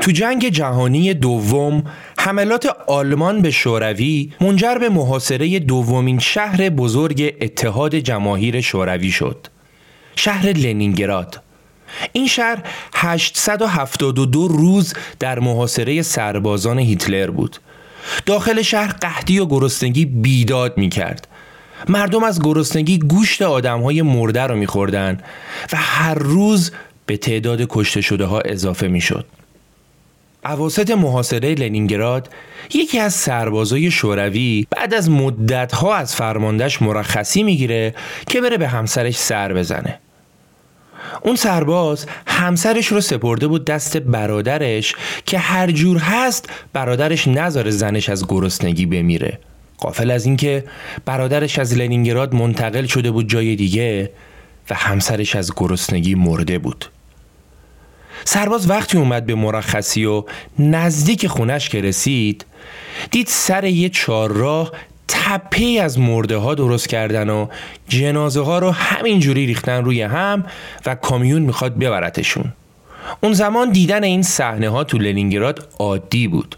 تو جنگ جهانی دوم، حملات آلمان به شوروی منجر به محاصره دومین شهر بزرگ اتحاد جماهیر شوروی شد، شهر لنینگراد. این شهر 872 روز در محاصره سربازان هیتلر بود. داخل شهر قحطی و گرسنگی بیداد می‌کرد. مردم از گرسنگی گوشت آدم‌های مرده رو می‌خوردن و هر روز به تعداد کشته شده ها اضافه می‌شد. اواسط محاصره لنینگراد، یکی از سربازای شوروی بعد از مدت‌ها از فرماندهش مرخصی میگیره که بره به همسرش سر بزنه. اون سرباز همسرش رو سپرده بود دست برادرش که هر جور هست برادرش نذاره زنش از گرسنگی بمیره. غافل از اینکه برادرش از لنینگراد منتقل شده بود جای دیگه و همسرش از گرسنگی مرده بود. سرباز وقتی اومد به مرخصی و نزدیک خونش که رسید، دید سر یه چهارراه تپه‌ای از مرده ها درست کردن و جنازه ها رو همینجوری ریختن روی هم و کامیون میخواد ببرتشون. اون زمان دیدن این صحنه ها تو لنینگراد عادی بود،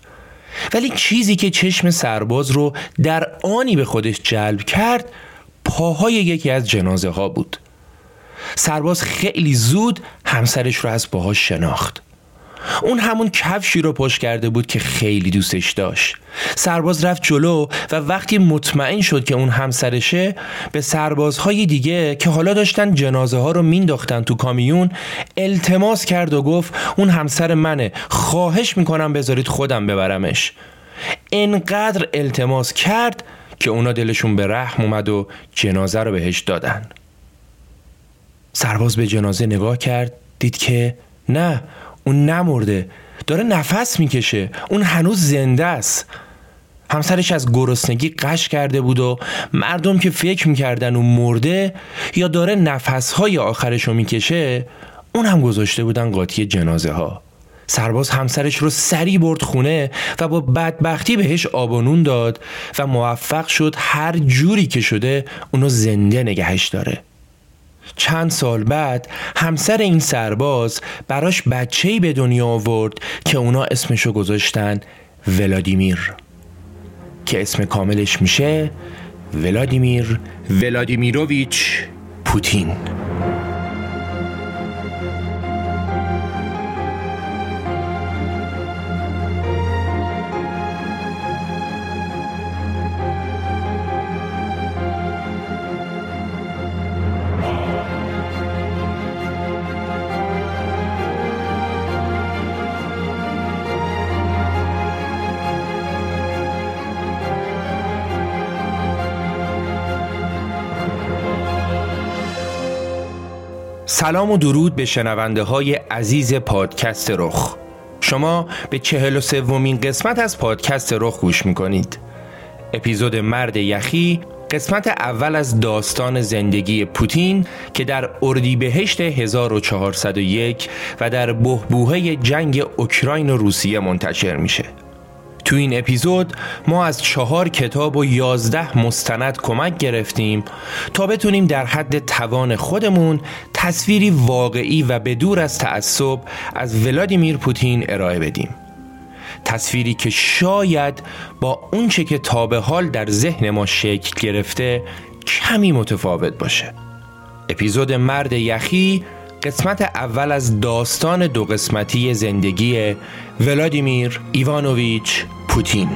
ولی چیزی که چشم سرباز رو در آنی به خودش جلب کرد پاهای یکی از جنازه ها بود. سرباز خیلی زود همسرش رو از پاهاش شناخت. اون همون کفشی رو پشت کرده بود که خیلی دوستش داشت. سرباز رفت جلو و وقتی مطمئن شد که اون همسرشه، به سربازهای دیگه که حالا داشتن جنازه ها رو مینداختن تو کامیون التماس کرد و گفت اون همسر منه، خواهش میکنم بذارید خودم ببرمش. انقدر التماس کرد که اونا دلشون به رحم اومد و جنازه رو بهش دادن. سرباز به جنازه نگاه کرد، دید که نه، اون نمرده، داره نفس میکشه، اون هنوز زنده است. همسرش از گرسنگی قش کرده بود و مردم که فکر میکردن اون مرده یا داره نفسهای آخرشو میکشه، اون هم گذاشته بودن قاطی جنازه ها. سرباز همسرش رو سری برد خونه و با بدبختی بهش آب و نون داد و موفق شد هر جوری که شده اونو زنده نگهش داره. چند سال بعد همسر این سرباز براش بچه‌ای به دنیا آورد که اونا اسمشو گذاشتن ولادیمیر، که اسم کاملش میشه ولادیمیر ولادیمیروویچ پوتین. سلام و درود به شنونده های عزیز پادکست رخ. شما به 43مین قسمت از پادکست رخ گوش میکنید. اپیزود مرد یخی قسمت اول از داستان زندگی پوتین که در اردیبهشت 1401 و در بحبوحه جنگ اوکراین و روسیه منتشر میشه. تو این اپیزود ما از 4 کتاب و 11 مستند کمک گرفتیم تا بتونیم در حد توان خودمون تصویری واقعی و بدور از تعصب از ولادیمیر پوتین ارائه بدیم. تصویری که شاید با اون چه که تا به حال در ذهن ما شکل گرفته کمی متفاوت باشه. اپیزود مرد یخی قسمت اول از داستان 2 قسمتی زندگی ولادیمیر ایوانوویچ پوتین.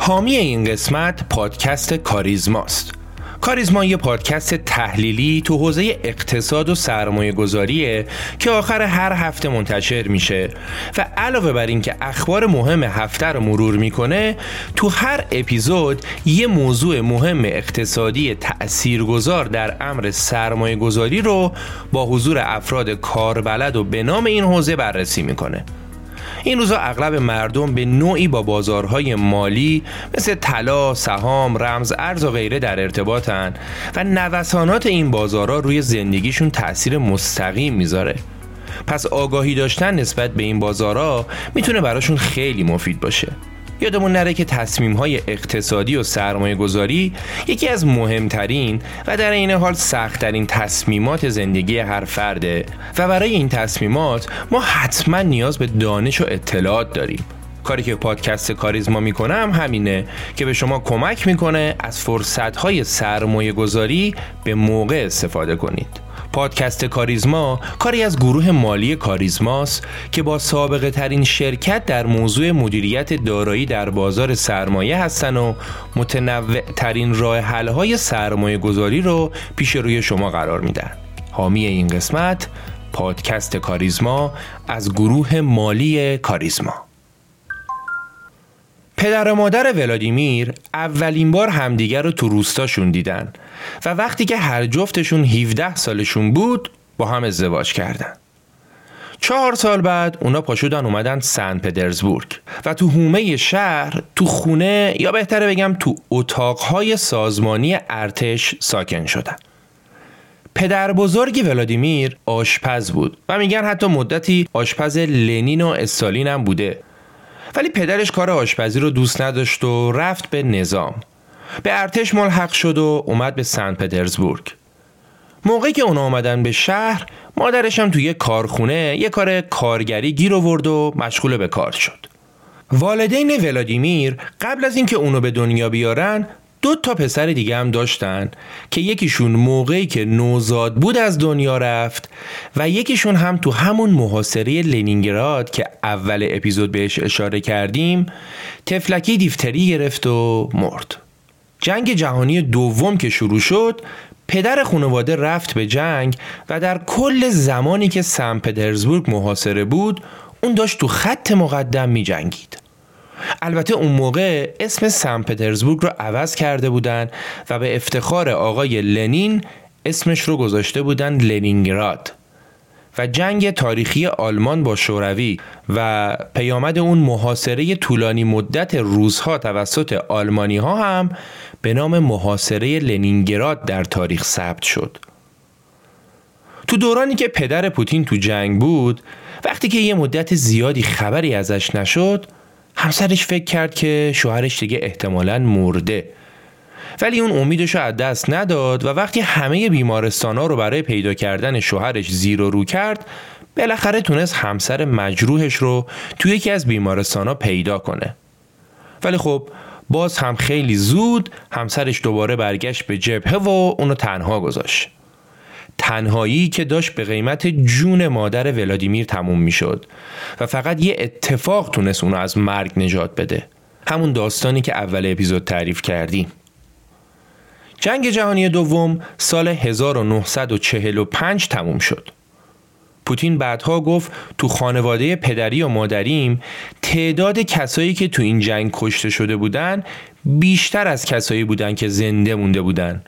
حامی این قسمت پادکست کاریزماست. کاریزما یه پادکست تحلیلی تو حوزه اقتصاد و سرمایه‌گذاریه که آخر هر هفته منتشر میشه و علاوه بر این که اخبار مهم هفته رو مرور میکنه، تو هر اپیزود یه موضوع مهم اقتصادی تأثیرگذار در امر سرمایه‌گذاری رو با حضور افراد کاربلد و به نام این حوزه بررسی میکنه. این روزا اغلب مردم به نوعی با بازارهای مالی مثل طلا، سهام، رمز ارز و غیره در ارتباطن و نوسانات این بازارها روی زندگیشون تأثیر مستقیم میذاره. پس آگاهی داشتن نسبت به این بازارها میتونه براشون خیلی مفید باشه. یادمون نره که تصمیم‌های اقتصادی و سرمایه‌گذاری یکی از مهمترین و در این حال سخت‌ترین تصمیمات زندگی هر فرده و برای این تصمیمات ما حتما نیاز به دانش و اطلاعات داریم. کاری که پادکست کاریزما میکنم همینه که به شما کمک میکنه از فرصت‌های سرمایه‌گذاری به موقع استفاده کنید. پادکست کاریزما کاری از گروه مالی کاریزماست که با سابقه ترین شرکت در موضوع مدیریت دارایی در بازار سرمایه هستن و متنوع ترین راه حل های سرمایه گذاری رو پیش روی شما قرار میدن. حامی این قسمت پادکست کاریزما از گروه مالی کاریزما. پدر و مادر ولادیمیر اولین بار همدیگر رو تو روستاشون دیدن و وقتی که هر جفتشون 17 سالشون بود با هم ازدواج کردن. 4 سال بعد اونا پاشودن اومدن سن پترزبورگ و تو حومه شهر تو خونه، یا بهتره بگم تو اتاقهای سازمانی ارتش ساکن شدن. پدر بزرگی ولادیمیر آشپز بود و میگن حتی مدتی آشپز لنین و استالین هم بوده، ولی پدرش کار آشپزی رو دوست نداشت و رفت به نظام. به ارتش ملحق شد و اومد به سن پترزبورگ. موقعی که اونا اومدن به شهر، مادرش هم توی یه کارخونه یه کار کارگری گیر آورد و مشغول به کار شد. والدین ولادیمیر قبل از اینکه اونو به دنیا بیارن 2 تا پسر دیگه هم داشتن که یکیشون موقعی که نوزاد بود از دنیا رفت و یکیشون هم تو همون محاصره لنینگراد که اول اپیزود بهش اشاره کردیم تفلکی دیفتری گرفت و مرد. جنگ جهانی دوم که شروع شد، پدر خانواده رفت به جنگ و در کل زمانی که سن پترزبورگ محاصره بود اون داشت تو خط مقدم می جنگید. البته اون موقع اسم سن پترزبورگ رو عوض کرده بودن و به افتخار آقای لنین اسمش رو گذاشته بودن لنینگراد و جنگ تاریخی آلمان با شوروی و پیامد اون محاصره طولانی مدت روس‌ها توسط آلمانی‌ها هم به نام محاصره لنینگراد در تاریخ ثبت شد. تو دورانی که پدر پوتین تو جنگ بود، وقتی که یه مدت زیادی خبری ازش نشد، همسرش فکر کرد که شوهرش دیگه احتمالاً مرده، ولی اون امیدشو از دست نداد و وقتی همه بیمارستانا رو برای پیدا کردن شوهرش زیر و رو کرد، بالاخره تونست همسر مجروحش رو توی یکی از بیمارستانا پیدا کنه. ولی خب باز هم خیلی زود همسرش دوباره برگشت به جبهه و اونو تنها گذاشت. تنهایی که داشت به قیمت جون مادر ولادیمیر تموم می شد و فقط یه اتفاق تونست اونو از مرگ نجات بده. همون داستانی که اول اپیزود تعریف کردیم. جنگ جهانی دوم سال 1945 تموم شد. پوتین بعدها گفت تو خانواده پدری و مادریم تعداد کسایی که تو این جنگ کشته شده بودن بیشتر از کسایی بودن که زنده مونده بودن.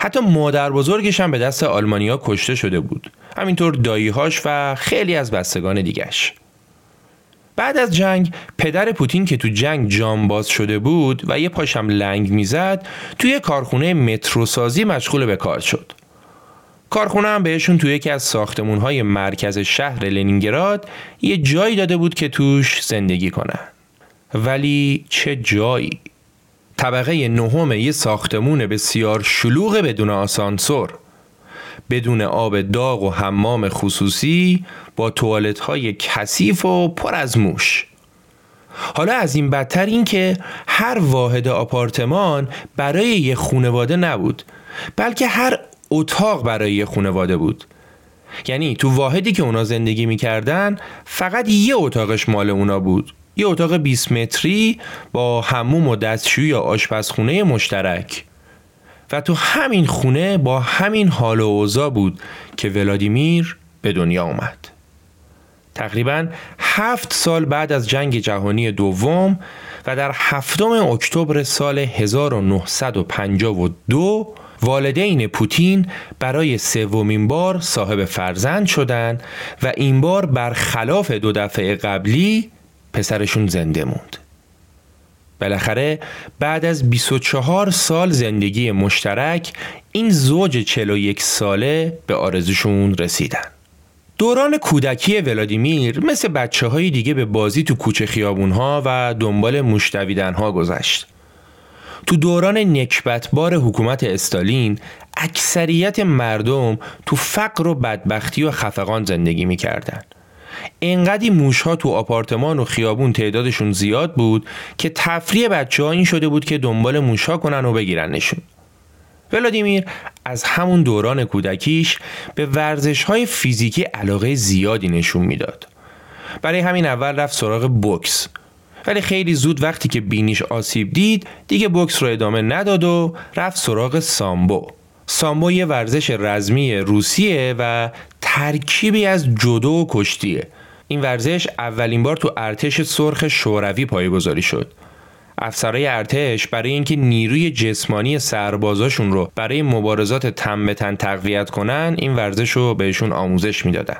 حتی مادر بزرگش هم به دست آلمانی‌ها کشته شده بود. همینطور دایی‌هاش و خیلی از بستگان دیگش. بعد از جنگ پدر پوتین که تو جنگ جانباز شده بود و یه پاشم لنگ میزد توی کارخونه متروسازی مشغول به کار شد. کارخونه هم بهشون توی یکی از ساختمون‌های مرکز شهر لنینگراد یه جایی داده بود که توش زندگی کنه. ولی چه جایی؟ طبقه نهم یه ساختمون بسیار شلوغ بدون آسانسور، بدون آب داغ و حمام خصوصی، با توالت‌های کثیف و پر از موش. حالا از این بدتر این که هر واحد آپارتمان برای یه خانواده نبود، بلکه هر اتاق برای یه خانواده بود. یعنی تو واحدی که اونا زندگی می‌کردن فقط یه اتاقش مال اونا بود، یه اتاق 20 متری با حموم و دستشویی یا آشپزخونه مشترک. و تو همین خونه با همین حال و اوضاع بود که ولادیمیر به دنیا اومد. تقریباً 7 سال بعد از جنگ جهانی دوم و در 7 اکتبر سال 1952 والدین پوتین برای 3مین بار صاحب فرزند شدند و این بار برخلاف 2 دفعه قبلی پسرشون زنده موند. بالاخره بعد از 24 سال زندگی مشترک این زوج 41 ساله به آرزوشون رسیدن. دوران کودکی ولادیمیر مثل بچه‌های دیگه به بازی تو کوچه خیابون‌ها و دنبال مشتویدن‌ها گذشت. تو دوران نکبتبار حکومت استالین اکثریت مردم تو فقر و بدبختی و خفقان زندگی می‌کردن. اینقدی موش‌ها تو آپارتمان و خیابون تعدادشون زیاد بود که تفریح بچه‌ها این شده بود که دنبال موش‌ها کنن و بگیرنشون. ولادیمیر از همون دوران کودکیش به ورزش‌های فیزیکی علاقه زیادی نشون میداد. برای همین اول رفت سراغ بوکس، ولی خیلی زود وقتی که بینیش آسیب دید دیگه بوکس رو ادامه نداد و رفت سراغ سامبو. سامبو یه ورزش رزمی روسیه و ترکیبی از جودو و کشتیه. این ورزش اولین بار تو ارتش سرخ شوروی پایه‌گذاری شد. افسرهای ارتش برای اینکه نیروی جسمانی سربازاشون رو برای مبارزات تن به تن تقویت کنن این ورزش رو بهشون آموزش میدادن.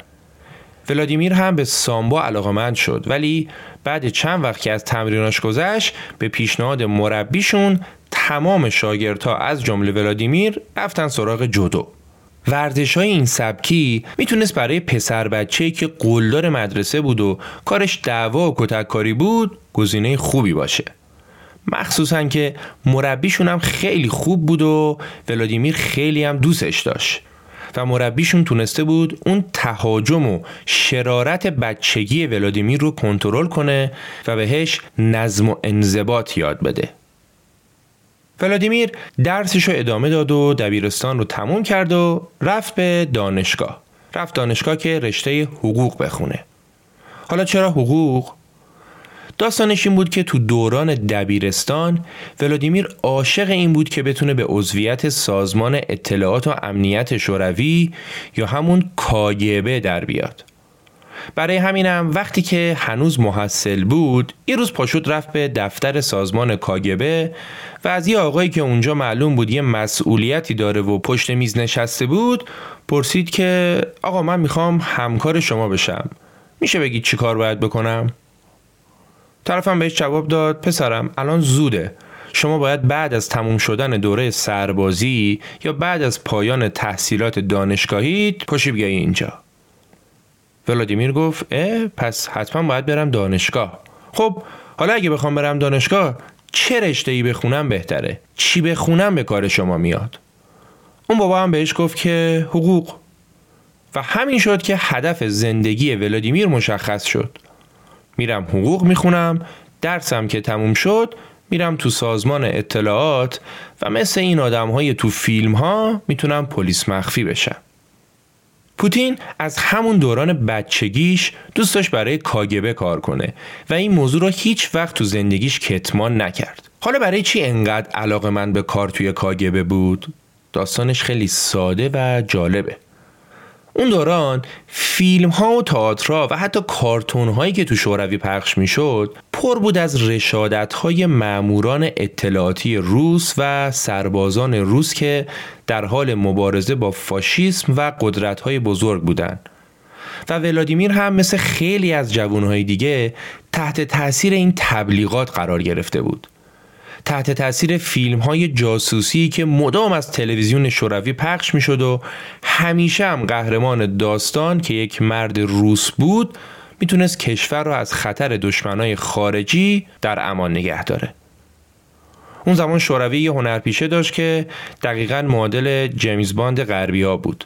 ولادیمیر هم به سامبو علاقه‌مند شد، ولی بعد چند وقت که از تمریناش گذشت به پیشنهاد مربیشون تمام شاگردها از جمله ولادیمیر رفتن سراغ جودو. ورزش‌های این سبکی میتونست برای پسر بچه‌ای که قلدار مدرسه بود و کارش دعوا و کتککاری بود گزینه خوبی باشه، مخصوصاً که مربیشون هم خیلی خوب بود و ولادیمیر خیلی هم دوستش داشت و مربیشون تونسته بود اون تهاجم و شرارت بچگی ولادیمیر رو کنترل کنه و بهش نظم و انضباط یاد بده. ولادیمیر درسش رو ادامه داد و دبیرستان رو تموم کرد و رفت به دانشگاه. رفت دانشگاه که رشته حقوق بخونه. حالا چرا حقوق؟ داستانش این بود که تو دوران دبیرستان ولادیمیر عاشق این بود که بتونه به عضویت سازمان اطلاعات و امنیت شوروی یا همون KGB در بیاد. برای همینم وقتی که هنوز محصل بود یه روز پاشوت رفت به دفتر سازمان KGB و از یه آقایی که اونجا معلوم بود یه مسئولیتی داره و پشت میز نشسته بود پرسید که آقا من میخوام همکار شما بشم، میشه بگید چی کار باید بکنم؟ طرفم بهش جواب داد پسرم الان زوده، شما باید بعد از تموم شدن دوره سربازی یا بعد از پایان تحصیلات دانشگاهیت پاشی بیایی اینجا. ولادیمیر گفت پس حتما باید برم دانشگاه. خب حالا اگه بخوام برم دانشگاه چه رشته‌ای بخونم بهتره؟ چی بخونم به کار شما میاد؟ اون بابا هم بهش گفت که حقوق. و همین شد که هدف زندگی ولادیمیر مشخص شد. میرم حقوق میخونم، درسم که تموم شد میرم تو سازمان اطلاعات و مثل این آدم‌های تو فیلم‌ها میتونم پلیس مخفی بشم. پوتین از همون دوران بچگیش دوست داشت برای KGB کار کنه و این موضوع رو هیچ وقت تو زندگیش کتمان نکرد. حالا برای چی انقدر علاقه‌مند به کار توی کاگبه بود؟ داستانش خیلی ساده و جالبه. اون دوران فیلم‌ها و تئاترها و حتی کارتون‌هایی که تو شوروی پخش می‌شد پر بود از رشادت‌های ماموران اطلاعاتی روس و سربازان روس که در حال مبارزه با فاشیسم و قدرت‌های بزرگ بودند. و ولادیمیر هم مثل خیلی از جوان‌های دیگه تحت تأثیر این تبلیغات قرار گرفته بود. تحت تأثیر فیلم‌های جاسوسی که مدام از تلویزیون شوروی پخش می‌شد و همیشه هم قهرمان داستان که یک مرد روس بود میتونست کشور رو از خطر دشمنای خارجی در امان نگه داره. اون زمان شوروی یه هنرپیشه داشت که دقیقاً معادل جیمز باند غربی‌ها بود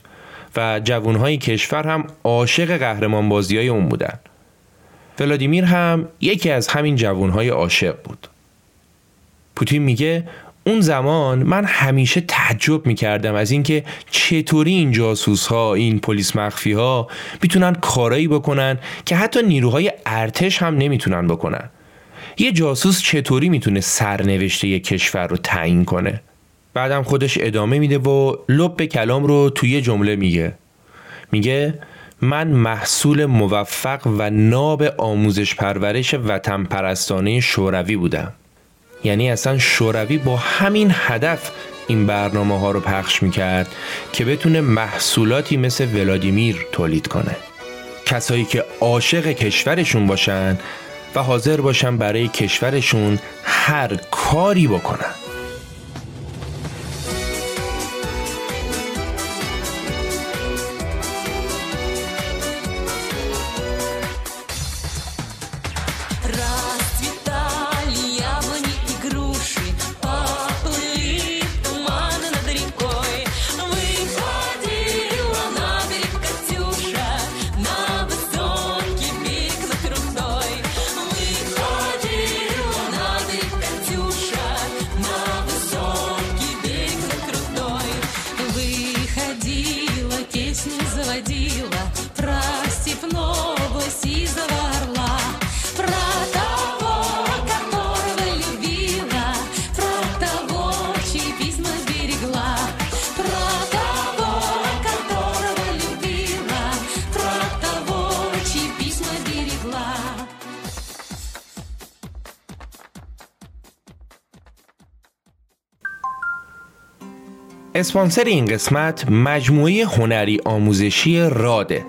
و جوان‌های کشور هم عاشق قهرمان بازی‌های اون بودن. ولادیمیر هم یکی از همین جوان‌های عاشق بود. پوتین میگه اون زمان من همیشه تعجب میکردم از اینکه چطوری این جاسوس ها، این پلیس مخفی ها میتونن کارایی بکنن که حتی نیروهای ارتش هم نمیتونن بکنن. یه جاسوس چطوری میتونه سرنوشت یک کشور رو تعیین کنه؟ بعدم خودش ادامه میده و لب به کلام رو توی جمله میگه من محصول موفق و ناب آموزش پرورش وطن پرستانه شوروی بودم. یعنی اصلا شوروی با همین هدف این برنامه ها رو پخش میکرد که بتونه محصولاتی مثل ولادیمیر تولید کنه. کسایی که عاشق کشورشون باشن و حاضر باشن برای کشورشون هر کاری بکنن. اسپانسر این قسمت مجموعه هنری آموزشی راده.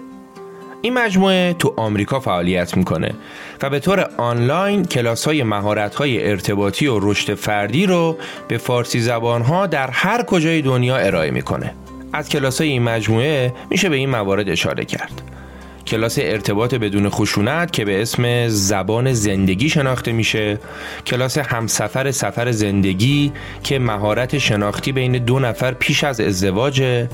این مجموعه تو آمریکا فعالیت میکنه و به طور آنلاین کلاس‌های مهارت‌های ارتباطی و رشد فردی رو به فارسی زبان‌ها در هر کجای دنیا ارائه میکنه. از کلاس‌های این مجموعه میشه به این موارد اشاره کرد. کلاس ارتباط بدون خشونت که به اسم زبان زندگی شناخته میشه، کلاس همسفر سفر زندگی که مهارت شناختی بین دو نفر پیش از ازدواجه،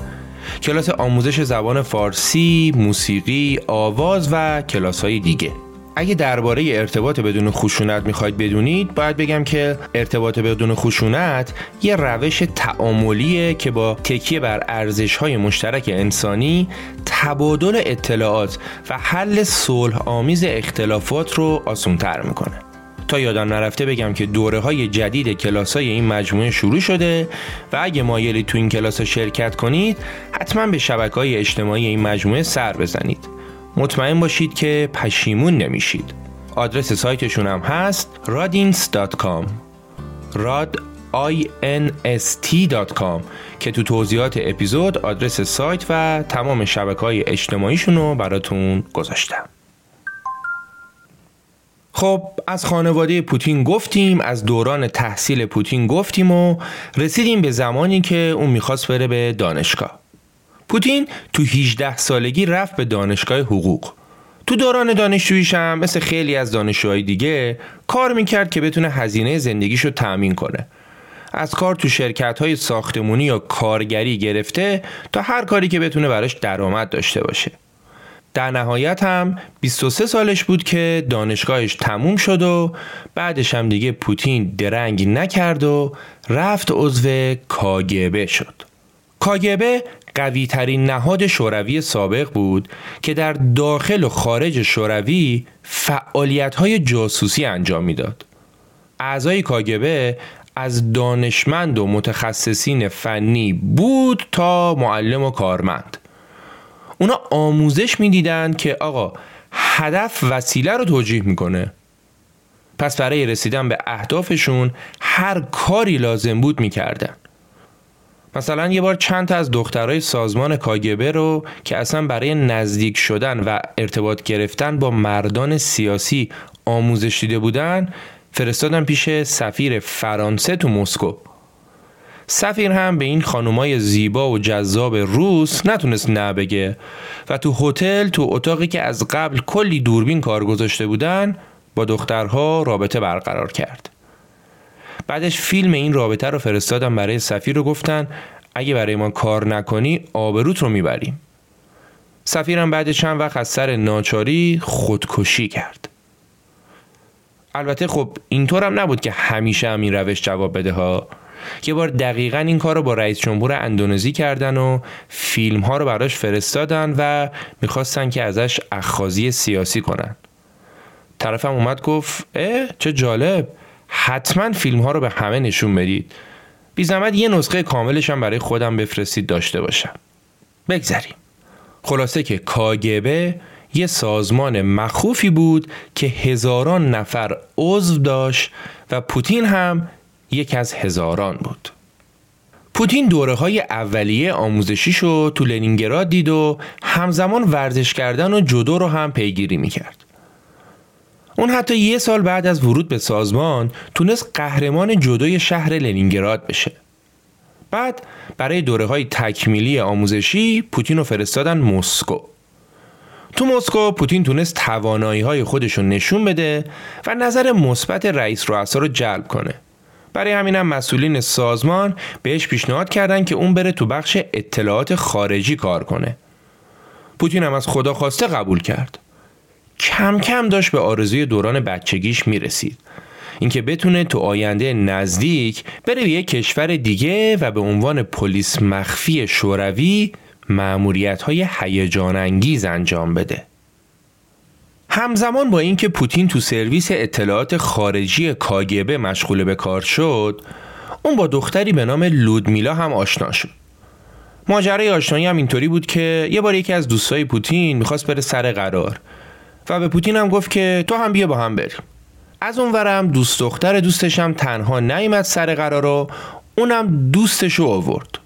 کلاس آموزش زبان فارسی، موسیقی، آواز و کلاس‌های دیگه. اگه درباره ارتباط بدون خشونت میخواید بدونید، باید بگم که ارتباط بدون خشونت یه روش تعاملیه که با تکیه بر ارزش‌های مشترک انسانی، تبادل اطلاعات و حل صلح‌آمیز اختلافات رو آسان‌تر میکنه. تا یادم نرفته بگم که دوره‌های جدید کلاس‌های این مجموعه شروع شده و اگه مایلید تو این کلاس‌ها شرکت کنید، حتما به شبکه‌های اجتماعی این مجموعه سر بزنید. مطمئن باشید که پشیمون نمیشید. آدرس سایتشون هم هست radinst.com radinst.com که تو توضیحات اپیزود آدرس سایت و تمام شبکه‌های اجتماعیشون رو براتون گذاشتم. خب از خانواده پوتین گفتیم، از دوران تحصیل پوتین گفتیم و رسیدیم به زمانی که اون میخواست بره به دانشگاه. پوتین تو 18 سالگی رفت به دانشگاه حقوق. تو دوران دانشجوییش هم مثل خیلی از دانشجوهای دیگه کار میکرد که بتونه هزینه زندگیشو تأمین کنه. از کار تو شرکت‌های ساختمانی یا کارگری گرفته تا هر کاری که بتونه براش درآمد داشته باشه. در نهایت هم 23 سالش بود که دانشگاهش تموم شد و بعدش هم دیگه پوتین درنگ نکرد و رفت عضو کاگبه شد. کاگبه قوی ترین نهاد شوروی سابق بود که در داخل و خارج شوروی فعالیت‌های جاسوسی انجام میداد. اعضای کاگبه از دانشمند و متخصصین فنی بود تا معلم و کارمند. اونا آموزش میدیدن که آقا هدف وسیله رو توجیه میکنه. پس برای رسیدن به اهدافشون هر کاری لازم بود میکردن. مثلا یه بار چند تا از دخترای سازمان کاگبه رو که اصلا برای نزدیک شدن و ارتباط گرفتن با مردان سیاسی آموزش دیده بودن فرستادن پیش سفیر فرانسه تو مسکو. سفیر هم به این خانومای زیبا و جذاب روس نتونست نه بگه و تو هتل تو اتاقی که از قبل کلی دوربین کار گذاشته بودن با دخترها رابطه برقرار کرد. بعدش فیلم این رابطه رو فرستادن برای سفیر و گفتن اگه برای ما کار نکنی آبروت رو میبریم. سفیرم بعد چند وقت از سر ناچاری خودکشی کرد. البته خب اینطور هم نبود که همیشه هم این روش جواب بده ها. یه بار دقیقاً این کار رو با رئیس جمهور اندونزی کردن و فیلم ها رو براش فرستادن و میخواستن که ازش اخاذی سیاسی کنن. طرفم اومد گفت چه جالب، حتما فیلم ها رو به همه نشون بدید. بی زحمت یه نسخه کاملش هم برای خودم بفرستید داشته باشم. بگذریم. خلاصه که کاگبه یه سازمان مخوفی بود که هزاران نفر عضو داشت و پوتین هم یک از هزاران بود. پوتین دوره‌های اولیه آموزشیشو تو لنینگراد دید و همزمان ورزش کردن و جودو رو هم پیگیری میکرد. اون حتی یه سال بعد از ورود به سازمان تونست قهرمان جودوی شهر لنینگراد بشه. بعد برای دوره‌های تکمیلی آموزشی پوتین رو فرستادن مسکو. تو مسکو پوتین تونست توانایی‌های خودش رو نشون بده و نظر مثبت رئیس رؤسا رو جلب کنه. برای همینم مسئولین سازمان بهش پیشنهاد کردن که اون بره تو بخش اطلاعات خارجی کار کنه. پوتین هم از خدا خواسته قبول کرد. کم کم داشت به آرزوی دوران بچگیش میرسید. اینکه بتونه تو آینده نزدیک بره به یک کشور دیگه و به عنوان پلیس مخفی شوروی مأموریت‌های هیجان انگیز انجام بده. همزمان با اینکه پوتین تو سرویس اطلاعات خارجی کاگبه مشغول به کار شد، اون با دختری به نام لودمیلا هم آشنا شد. ماجرای آشنایی هم اینطوری بود که یه بار یکی از دوستای پوتین می‌خواست بره سر قرار و به پوتین هم گفت که تو هم بیا با هم بریم. از اونورم دوست دختر دوستش هم تنها نیامد سر قرارو، اونم دوستشو آورد.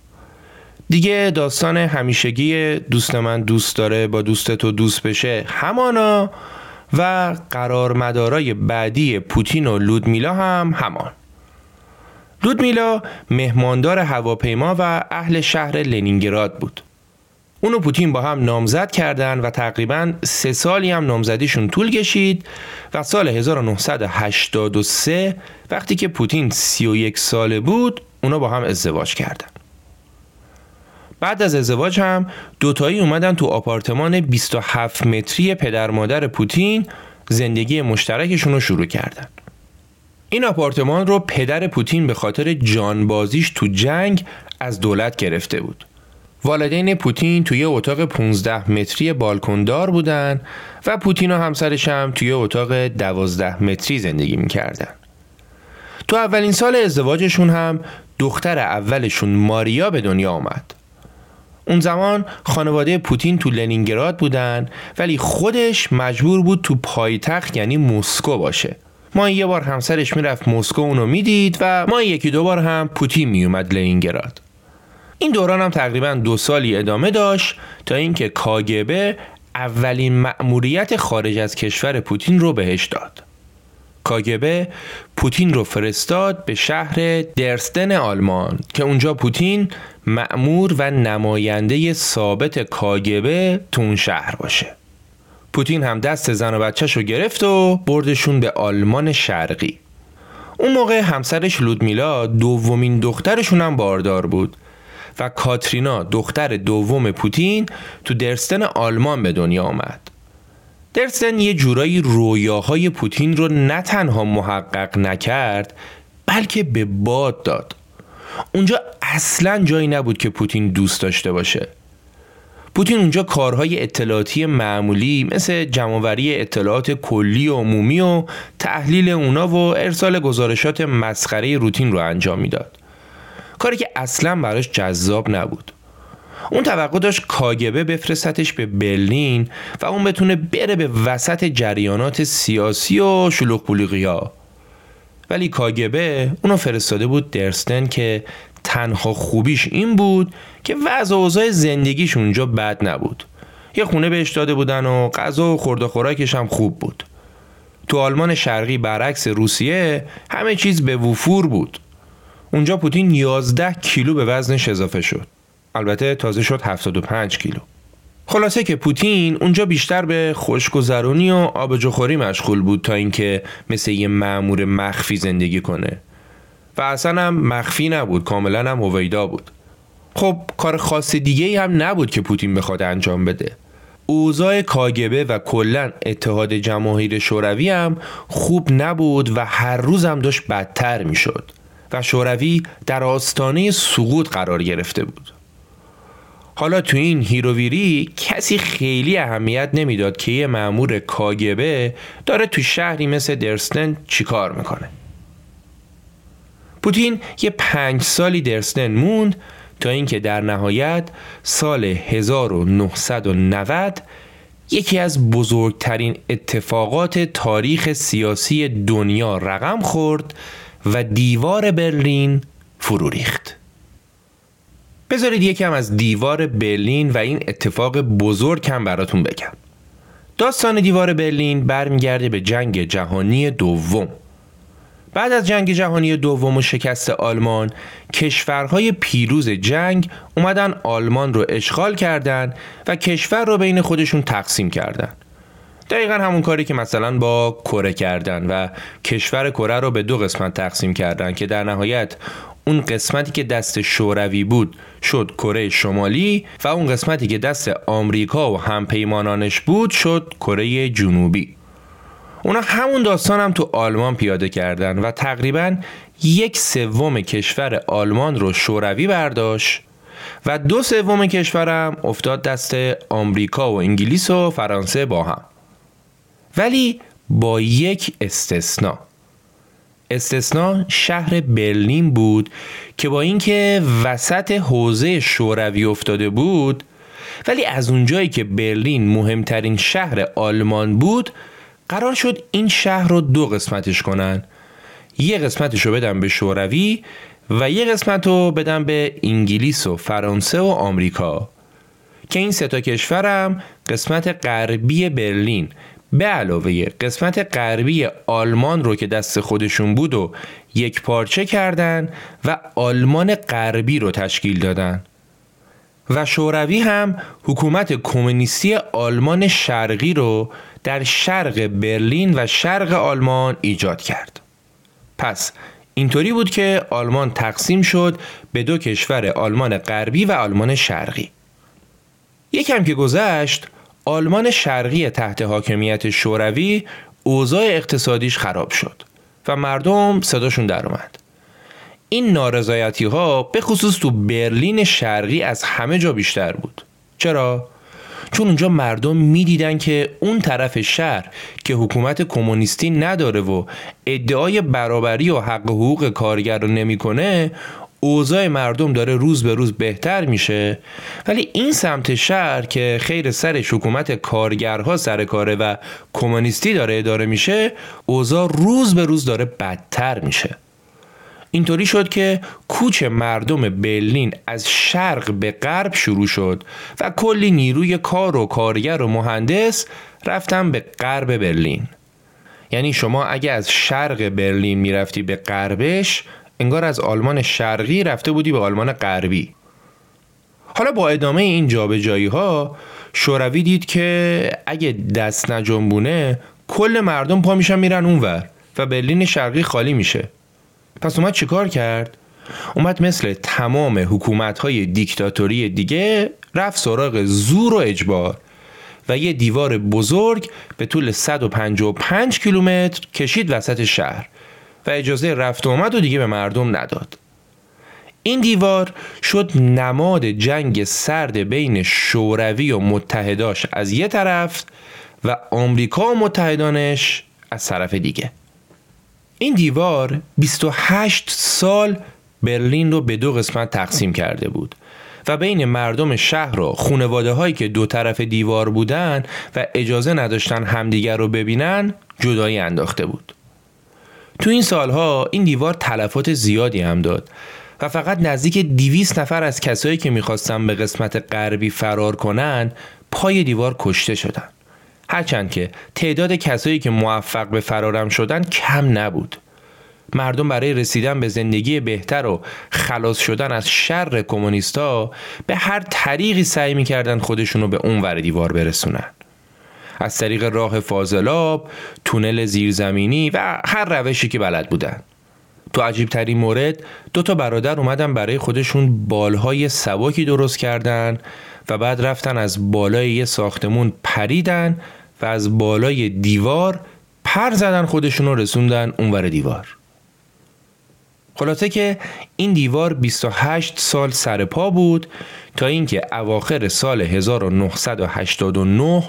دیگه داستان همیشگی دوست من دوست داره با دوست تو دوست بشه همانا و قرارمدارای بعدی پوتین و لودمیلا هم همان. لودمیلا مهماندار هواپیما و اهل شهر لنینگراد بود. اونو پوتین با هم نامزد کردن و تقریباً 3 سالی هم نامزدیشون طول کشید و سال 1983 وقتی که پوتین 31 ساله بود اونا با هم ازدواج کردن. بعد از ازدواج هم دوتایی اومدن تو آپارتمان 27 متری پدر مادر پوتین زندگی مشترکشون رو شروع کردن. این آپارتمان رو پدر پوتین به خاطر جانبازیش تو جنگ از دولت گرفته بود. والدین پوتین توی اتاق 15 متری بالکندار بودن و پوتین و همسرش هم توی اتاق 12 متری زندگی میکردن. تو اولین سال ازدواجشون هم دختر اولشون ماریا به دنیا آمد. اون زمان خانواده پوتین تو لنینگراد بودن ولی خودش مجبور بود تو پایتخت یعنی مسکو باشه. ما یه بار همسرش میرفت مسکو اونو میدید و ما یکی دو بار هم پوتین میومد لنینگراد. این دوران هم تقریباً 2 سالی ادامه داشت تا اینکه کاگبه اولین مأموریت خارج از کشور پوتین رو بهش داد. کاگبه پوتین رو فرستاد به شهر درستن آلمان که اونجا پوتین مأمور و نماینده ثابت کاگبه تو اون شهر باشه. پوتین هم دست زن و بچه‌شو گرفت و بردشون به آلمان شرقی. اون موقع همسرش لودمیلا دومین دخترشون هم باردار بود و کاترینا دختر دوم پوتین تو درستن آلمان به دنیا آمد. درستن یه جورایی رویاهای پوتین رو نه تنها محقق نکرد بلکه به باد داد. اونجا اصلاً جایی نبود که پوتین دوست داشته باشه. پوتین اونجا کارهای اطلاعاتی معمولی مثل جمع‌آوری اطلاعات کلی و عمومی و تحلیل اونا و ارسال گزارشات مسخره روتین رو انجام میداد. کاری که اصلا براش جذاب نبود. اون توقع داشت کاگبه بفرستتش به برلین و اون بتونه بره به وسط جریانات سیاسی و شلوغ بلوغی‌ها. ولی کاگبه اونو فرستاده بود درستن که تنها خوبیش این بود که وضع و اوضاع زندگیش اونجا بد نبود. یه خونه بهش داده بودن و غذا و خورد و خوراکش هم خوب بود. تو آلمان شرقی برعکس روسیه همه چیز به وفور بود. اونجا پوتین 11 کیلو به وزنش اضافه شد. البته تازه شد 75 کیلو. خلاصه که پوتین اونجا بیشتر به خوشگذرونی و آبجوخوری مشغول بود تا اینکه مثل یه مأمور مخفی زندگی کنه. و اصلا هم مخفی نبود، کاملا هم هویدا بود. خب کار خاص دیگه‌ای هم نبود که پوتین بخواد انجام بده. اوضاع کاگبه و کلا اتحاد جماهیر شوروی هم خوب نبود و هر روز هم داشت بدتر میشد و شوروی در آستانه سقوط قرار گرفته بود. حالا تو این هیروویری کسی خیلی اهمیت نمیداد که یه مأمور کاگبه داره تو شهری مثل درستن چیکار میکنه. پوتین یه 5 سالی درستن موند تا اینکه در نهایت سال 1990 یکی از بزرگترین اتفاقات تاریخ سیاسی دنیا رقم خورد و دیوار برلین فرو ریخت. بذارید یکم از دیوار برلین و این اتفاق بزرگ هم براتون بگم. داستان دیوار برلین برمیگرده به جنگ جهانی دوم. بعد از جنگ جهانی دوم و شکست آلمان، کشورهای پیروز جنگ اومدن آلمان رو اشغال کردن و کشور رو بین خودشون تقسیم کردن. دقیقا همون کاری که مثلا با کره کردن و کشور کره رو به 2 قسمت تقسیم کردن که در نهایت اون قسمتی که دست شوروی بود شد کره شمالی و اون قسمتی که دست آمریکا و همپیمانانش بود شد کره جنوبی. اونا همون داستان هم تو آلمان پیاده کردن و تقریباً 1/3 کشور آلمان رو شوروی برداشت و 2/3 کشورم افتاد دست آمریکا و انگلیس و فرانسه با هم. ولی با یک استثنا شهر برلین بود که با اینکه وسط حوزه شوروی افتاده بود، ولی از اونجایی که برلین مهمترین شهر آلمان بود قرار شد این شهر رو 2 قسمتش کنن. 1 قسمتش رو بدن به شوروی و 1 قسمت رو بدن به انگلیس و فرانسه و آمریکا که این 3 تا کشور هم قسمت غربی برلین به علاوه قسمت غربی آلمان رو که دست خودشون بود و یک پارچه کردن و آلمان غربی رو تشکیل دادن و شوروی هم حکومت کمونیستی آلمان شرقی رو در شرق برلین و شرق آلمان ایجاد کرد. پس اینطوری بود که آلمان تقسیم شد به 2 کشور آلمان غربی و آلمان شرقی. یکم که گذشت، آلمان شرقی تحت حاکمیت شوروی اوضاع اقتصادیش خراب شد و مردم صداشون در اومد. این نارضایتی‌ها به خصوص تو برلین شرقی از همه جا بیشتر بود. چرا؟ چون اونجا مردم می‌دیدن که اون طرف شهر که حکومت کمونیستی نداره و ادعای برابری و حق حقوق کارگر رو نمی‌کنه، اوضاع مردم داره روز به روز بهتر میشه، ولی این سمت شهر که خیر سرش حکومت کارگرها سرکاره و کمونیستی داره اداره میشه، اوضاع روز به روز داره بدتر میشه. اینطوری شد که کوچ مردم برلین از شرق به غرب شروع شد و کلی نیروی کار و کارگر و مهندس رفتن به غرب برلین. یعنی شما اگه از شرق برلین میرفتی به غربش، انگار از آلمان شرقی رفته بودی به آلمان غربی. حالا با ادامه این جابجایی‌ها شوروی دید که اگه دست نجنبونه کل مردم پا میشن میرن اونور و برلین شرقی خالی میشه. پس اومد چیکار کرد؟ اومد مثل تمام حکومت‌های دیکتاتوری دیگه رفت سراغ زور و اجبار و یه دیوار بزرگ به طول 155 کیلومتر کشید وسط شهر و اجازه رفت و آمد و دیگه به مردم نداد. این دیوار شد نماد جنگ سرد بین شوروی و متحداش از یه طرف و آمریکا و متحدانش از طرف دیگه. این دیوار 28 سال برلین رو به دو قسمت تقسیم کرده بود و بین مردم شهر و خانواده هایی که دو طرف دیوار بودن و اجازه نداشتن همدیگر رو ببینن جدایی انداخته بود. تو این سالها این دیوار تلفات زیادی هم داد و فقط نزدیک 200 نفر از کسایی که میخواستن به قسمت غربی فرار کنن پای دیوار کشته شدن. هرچند که تعداد کسایی که موفق به فرارم شدن کم نبود. مردم برای رسیدن به زندگی بهتر و خلاص شدن از شر کمونیستا به هر طریقی سعی میکردن خودشونو به اون ور دیوار برسونن. از طریق راه فاضلاب، تونل زیرزمینی و هر روشی که بلد بودن. تو عجیب ترین مورد 2 برادر اومدن برای خودشون بالهای سباکی درست کردن و بعد رفتن از بالای یه ساختمون پریدن و از بالای دیوار پر زدن خودشون رو رسوندن اونور دیوار. خلاصه که این دیوار 28 سال سر پا بود تا اینکه اواخر سال 1989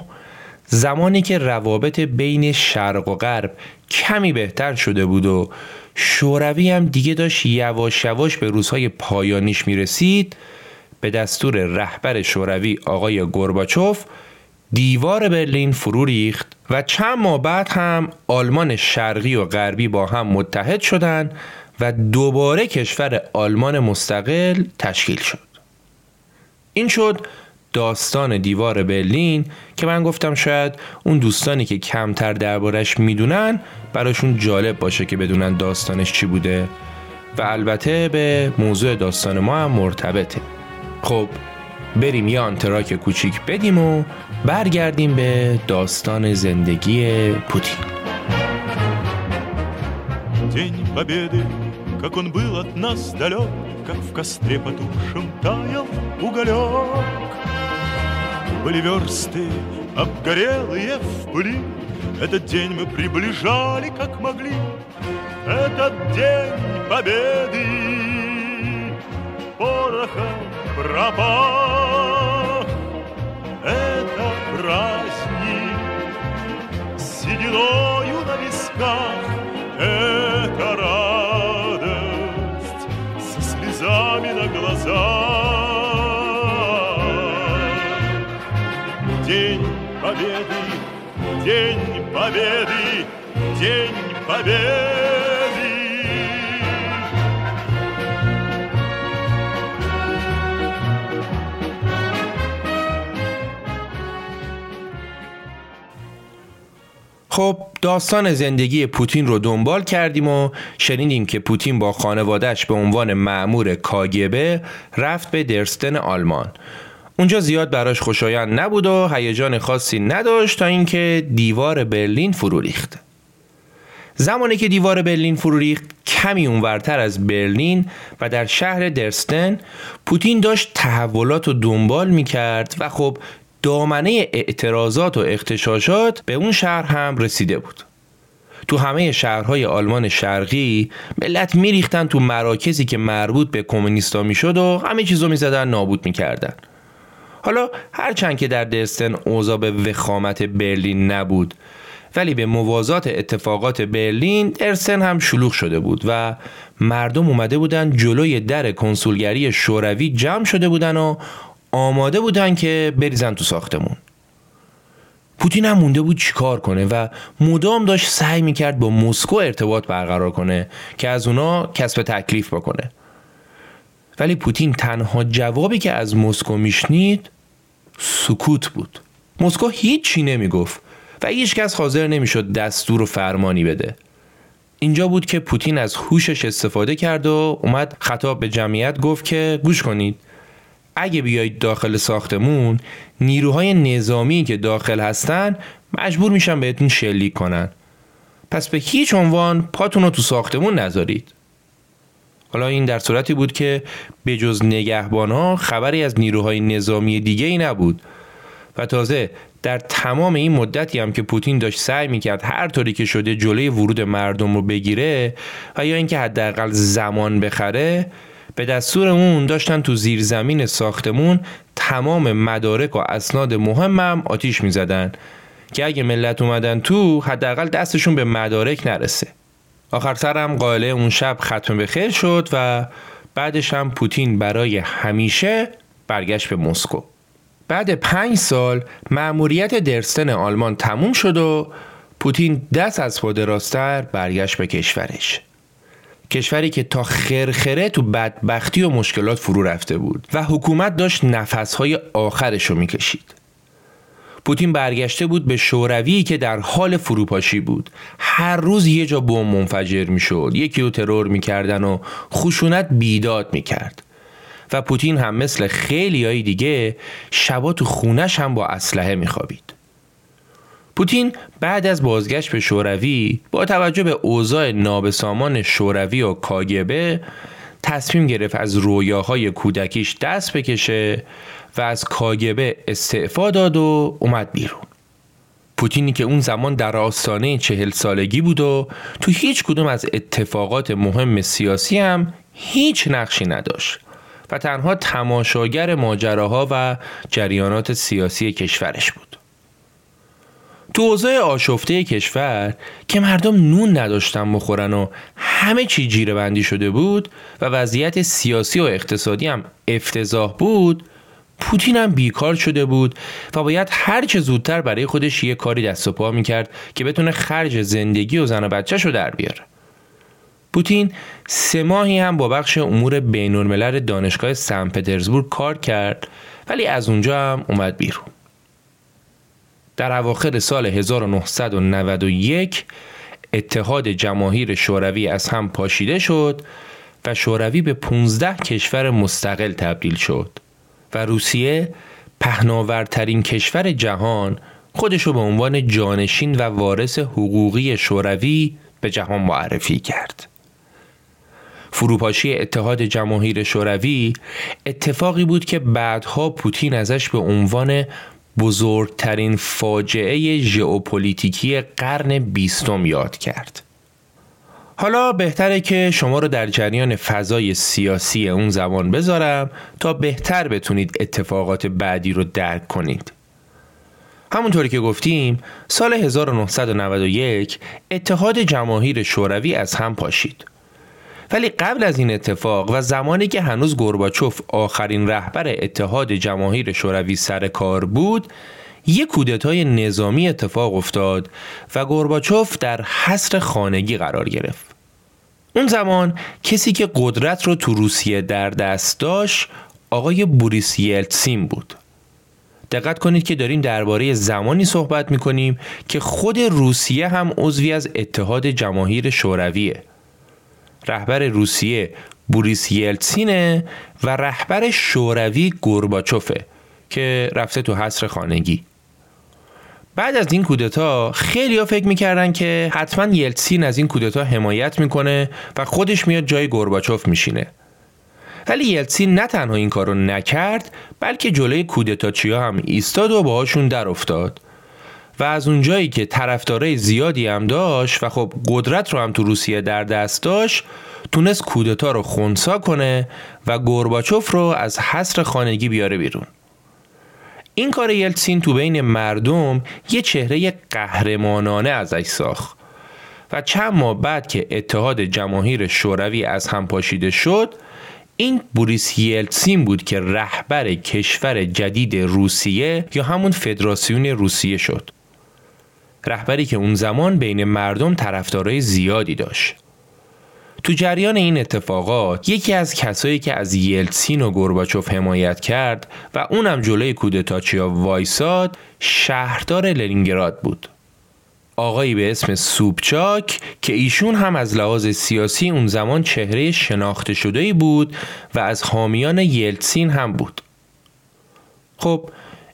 زمانی که روابط بین شرق و غرب کمی بهتر شده بود و شوروی هم دیگه داشت یواش یواش به روزهای پایانیش میرسید، به دستور رهبر شوروی آقای گورباچوف دیوار برلین فرو ریخت و چند ماه بعد هم آلمان شرقی و غربی با هم متحد شدند و دوباره کشور آلمان مستقل تشکیل شد. این شد داستان دیوار برلین که من گفتم شاید اون دوستانی که کمتر دربارش میدونن براشون جالب باشه که بدونن داستانش چی بوده و البته به موضوع داستان ما هم مرتبطه. خب بریم یه آنتراک کوچیک بدیم و برگردیم به داستان زندگی پوتین. День победы, как он был от нас далек, как в костре потухшем таял уголек. Были версты, обгорелые в пыли, этот день мы приближали, как могли, этот день победы порохом пропах. Это праздник с сединою на висках, это радость со слезами на глазах. День победы, день победы, день победы. Хоп. داستان زندگی پوتین رو دنبال کردیم و شنیدیم که پوتین با خانوادهش به عنوان مأمور KGB رفت به درستن آلمان. اونجا زیاد براش خوشایند نبود و هیجان خاصی نداشت تا اینکه دیوار برلین فرو ریخت. زمانی که دیوار برلین فرو ریخت کمی اونورتر از برلین و در شهر درستن پوتین داشت تحولات رو دنبال میکرد و خب دامنه اعتراضات و اغتشاشات به اون شهر هم رسیده بود. تو همه شهرهای آلمان شرقی ملت میریختن تو مراکزی که مربوط به کمونیستا میشد و همه چیزو میزدن نابود میکردن. حالا هرچند که در درستن اوضاع به وخامت برلین نبود ولی به موازات اتفاقات برلین درستن هم شلوغ شده بود و مردم اومده بودن جلوی در کنسولگری شوروی جمع شده بودن و آماده بودن که بریزن تو ساختمون. پوتین هم مونده بود چیکار کنه و مدام داشت سعی میکرد با مسکو ارتباط برقرار کنه که از اونا کسب تکلیف بکنه. ولی پوتین تنها جوابی که از مسکو میشنید سکوت بود. مسکو هیچی نمیگفت و هیچ کس حاضر نمیشد دستور و فرمانی بده. اینجا بود که پوتین از هوشش استفاده کرد و اومد خطاب به جمعیت گفت که گوش کنید، اگه بیایید داخل ساختمون، نیروهای نظامی که داخل هستن مجبور میشن بهتون شلیک کنن. پس به هیچ عنوان پاتون رو تو ساختمون نذارید. حالا این در صورتی بود که به جز نگهبان‌ها خبری از نیروهای نظامی دیگه‌ای نبود. و تازه در تمام این مدتی هم که پوتین داشت سعی میکرد هر طوری که شده جلوی ورود مردم رو بگیره و یا اینکه حداقل زمان بخره، به دستور اون داشتن تو زیرزمین ساختمون تمام مدارک و اسناد مهمم آتیش می‌زدن که اگه ملت اومدن تو حداقل دستشون به مدارک نرسه. آخر سرم قائله اون شب ختم به خیر شد و بعدش هم پوتین برای همیشه برگشت به مسکو. بعد 5 سال مأموریت درستن آلمان تموم شد و پوتین دست از پا دراستر برگشت به کشورش. کشوری که تا خرخره تو بدبختی و مشکلات فرو رفته بود و حکومت داشت نفسهای آخرش رو میکشید. پوتین برگشته بود به شوروی که در حال فروپاشی بود. هر روز یه جا بم منفجر میشد، یکی رو ترور میکردن و خشونت بیداد میکرد. و پوتین هم مثل خیلیای دیگه شبا تو خونش هم با اسلحه میخوابید. پوتین بعد از بازگشت به شوروی با توجه به اوضاع نابسامان شوروی و کاگبه تصمیم گرفت از رویاهای کودکیش دست بکشه و از کاگبه استعفا داد و اومد بیرون. پوتینی که اون زمان در آستانه 40 سالگی بود و تو هیچ کدوم از اتفاقات مهم سیاسی هم هیچ نقشی نداشت و تنها تماشاگر ماجراها و جریانات سیاسی کشورش بود. تو اوضاع آشفته کشور که مردم نون نداشتن بخورن و همه چی جیره بندی شده بود و وضعیت سیاسی و اقتصادی هم افتضاح بود، پوتین هم بیکار شده بود و باید هر چه زودتر برای خودش یه کاری دست و پا میکرد که بتونه خرج زندگی و زن و بچه‌ش رو در بیاره. پوتین 3 ماهی هم با بخش امور بین‌الملل دانشگاه سن پترزبورگ کار کرد ولی از اونجا هم اومد بیرون. در اواخر سال 1991 اتحاد جماهیر شوروی از هم پاشیده شد و شوروی به 15 کشور مستقل تبدیل شد و روسیه پهناورترین کشور جهان خودشو به عنوان جانشین و وارث حقوقی شوروی به جهان معرفی کرد. فروپاشی اتحاد جماهیر شوروی اتفاقی بود که بعدها پوتین ازش به عنوان بزرگترین فاجعه ژئوپلیتیکی قرن 20 یاد کرد. حالا بهتره که شما رو در جریان فضای سیاسی اون زمان بذارم تا بهتر بتونید اتفاقات بعدی رو درک کنید. همونطوری که گفتیم سال 1991 اتحاد جماهیر شوروی از هم پاشید. ولی قبل از این اتفاق و زمانی که هنوز گورباچوف آخرین رهبر اتحاد جماهیر شوروی سر کار بود، یک کودتای نظامی اتفاق افتاد و گورباچوف در حصر خانگی قرار گرفت. اون زمان کسی که قدرت رو تو روسیه در دست داشت آقای بوریس یلتسین بود. دقت کنید که داریم درباره زمانی صحبت می‌کنیم که خود روسیه هم عضوی از اتحاد جماهیر شورویه. رهبر روسیه بوریس یلتسینه و رهبر شوروی گورباچوفه که رفته تو حصر خانگی. بعد از این کودتا خیلی‌ها فکر می‌کردن که حتما یلتسین از این کودتا حمایت می‌کنه و خودش میاد جای گورباچوف می‌شینه. ولی یلتسین نه تنها این کارو نکرد بلکه جلوی کودتاچیا هم ایستاد و باهاشون در افتاد و از اونجایی که طرفدارای زیادی هم داشت و خب قدرت رو هم تو روسیه در دست داشت، تونست کودتا رو خنثی کنه و گورباچوف رو از حصر خانگی بیاره بیرون. این کار یلتسین تو بین مردم یه چهره قهرمانانه ازش ساخت و چند ماه بعد که اتحاد جماهیر شوروی از هم پاشیده شد، این بوریس یلتسین بود که رهبر کشور جدید روسیه یا همون فدراسیون روسیه شد. رهبری که اون زمان بین مردم طرفدارای زیادی داشت. تو جریان این اتفاقات یکی از کسایی که از یلتسین و گورباچوف حمایت کرد و اونم جلوی کودتاچیا وایساد شهردار لنینگراد بود. آقایی به اسم سوبچاک که ایشون هم از لحاظ سیاسی اون زمان چهره شناخته شده‌ای بود و از حامیان یلتسین هم بود. خب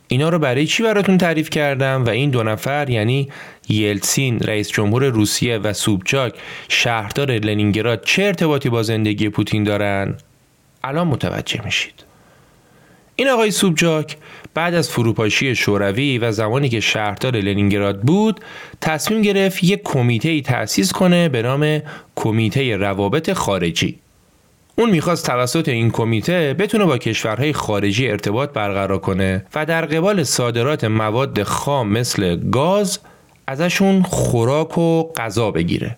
اینا رو برای چی براتون تعریف کردم و این 2 نفر یعنی یلتسین رئیس جمهور روسیه و سوبچاک شهردار لنینگراد چه ارتباطی با زندگی پوتین دارن؟ الان متوجه میشید. این آقای سوبچاک بعد از فروپاشی شوروی و زمانی که شهردار لنینگراد بود تصمیم گرفت یک کمیته‌ای تأسیس کنه به نام کمیته روابط خارجی. اون میخواست توسط این کمیته بتونه با کشورهای خارجی ارتباط برقرار کنه و در قبال صادرات مواد خام مثل گاز ازشون خوراک و غذا بگیره.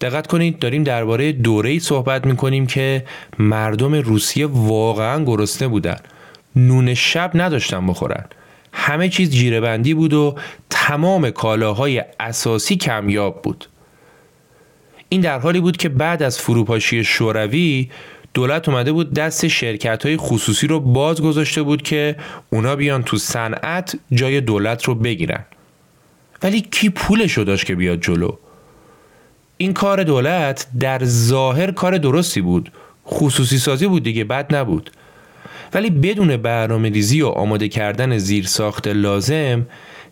دقت کنید داریم درباره دوره‌ای صحبت میکنیم که مردم روسیه واقعا گرسنه بودن. نون شب نداشتن بخورن. همه چیز جیره‌بندی بود و تمام کالاهای اساسی کمیاب بود. این در حالی بود که بعد از فروپاشی شوروی دولت اومده بود دست شرکت‌های خصوصی رو باز گذاشته بود که اونا بیان تو صنعت جای دولت رو بگیرن. ولی کی پولش رو داشت که بیاد جلو؟ این کار دولت در ظاهر کار درستی بود، خصوصی سازی بود دیگه، بد نبود، ولی بدون برنامه‌ریزی و آماده کردن زیرساخت لازم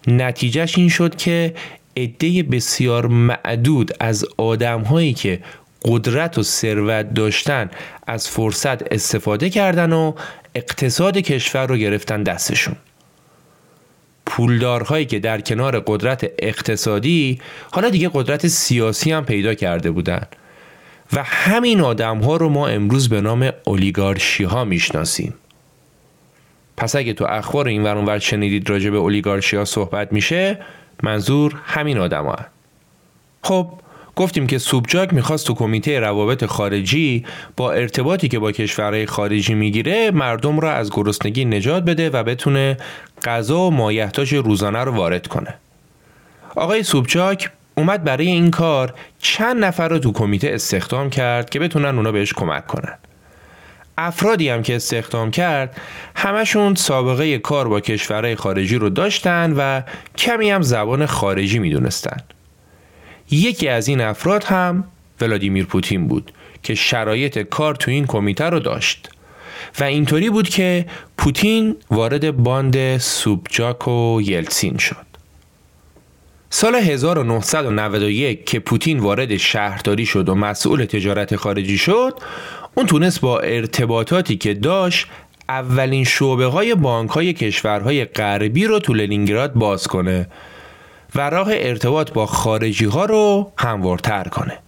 نتیجهش این شد که عده بسیار معدود از آدم‌هایی که قدرت و ثروت داشتن از فرصت استفاده کردن و اقتصاد کشور رو گرفتن دستشون. پولدارهایی که در کنار قدرت اقتصادی حالا دیگه قدرت سیاسی هم پیدا کرده بودن و همین آدم‌ها رو ما امروز به نام اولیگارشی‌ها میشناسیم. پس اگه تو اخبار این ور اون ور شنیدید راجع به اولیگارشی‌ها صحبت میشه، منظور همین آدم‌ها. خب گفتیم که سوبچاک میخواست تو کمیته روابط خارجی با ارتباطی که با کشورهای خارجی میگیره مردم را از گرسنگی نجات بده و بتونه غذا و مایحتاج روزانه رو وارد کنه. آقای سوبچاک اومد برای این کار چند نفر رو تو کمیته استخدام کرد که بتونن اونا بهش کمک کنن. افرادی هم که استخدام کرد همشون سابقه کار با کشورهای خارجی رو داشتن و کمی هم زبان خارجی میدونستن. یکی از این افراد هم ولادیمیر پوتین بود که شرایط کار تو این کمیته رو داشت و اینطوری بود که پوتین وارد باند سوبچاک و یلتسین شد. سال 1991 که پوتین وارد شهرداری شد و مسئول تجارت خارجی شد، اون تونست با ارتباطاتی که داشت اولین شعبه‌های بانک‌های کشورهای غربی رو تو لنینگراد باز کنه و راه ارتباط با خارجی‌ها رو هموارتر کنه.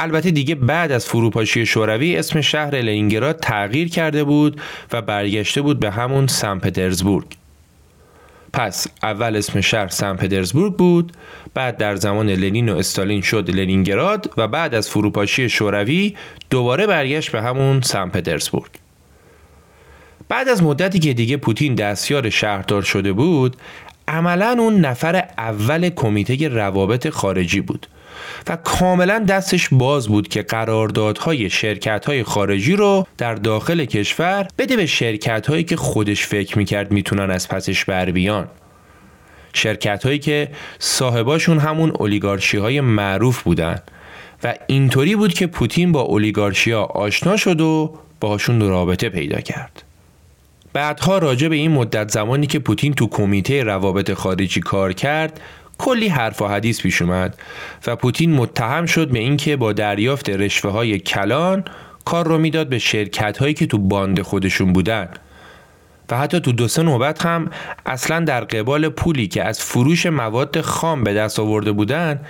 البته دیگه بعد از فروپاشی شوروی اسم شهر لنینگراد تغییر کرده بود و برگشته بود به همون سن پترزبورگ. پس اول اسم شهر سن پترزبورگ بود، بعد در زمان لنین و استالین شد لنینگراد و بعد از فروپاشی شوروی دوباره برگشت به همون سن پترزبورگ. بعد از مدتی که دیگه پوتین دستیار شهردار شده بود، عملاً اون نفر اول کمیته روابط خارجی بود و کاملاً دستش باز بود که قراردادهای شرکت‌های خارجی رو در داخل کشور بده به شرکت‌هایی که خودش فکر می‌کرد میتونن از پسش بر بیان. شرکت‌هایی که صاحباشون همون اولیگارشی‌های معروف بودن و اینطوری بود که پوتین با اولیگارشی‌ها آشنا شد و باهاشون رابطه پیدا کرد. بعدها راجع به این مدت زمانی که پوتین تو کمیته روابط خارجی کار کرد کلی حرف و حدیث پیش اومد و پوتین متهم شد به اینکه با دریافت رشوه‌های کلان کار رو میداد به شرکت‌هایی که تو باند خودشون بودن و حتی تو 2-3 نوبت هم اصلاً در قبال پولی که از فروش مواد خام به دست آورده بودن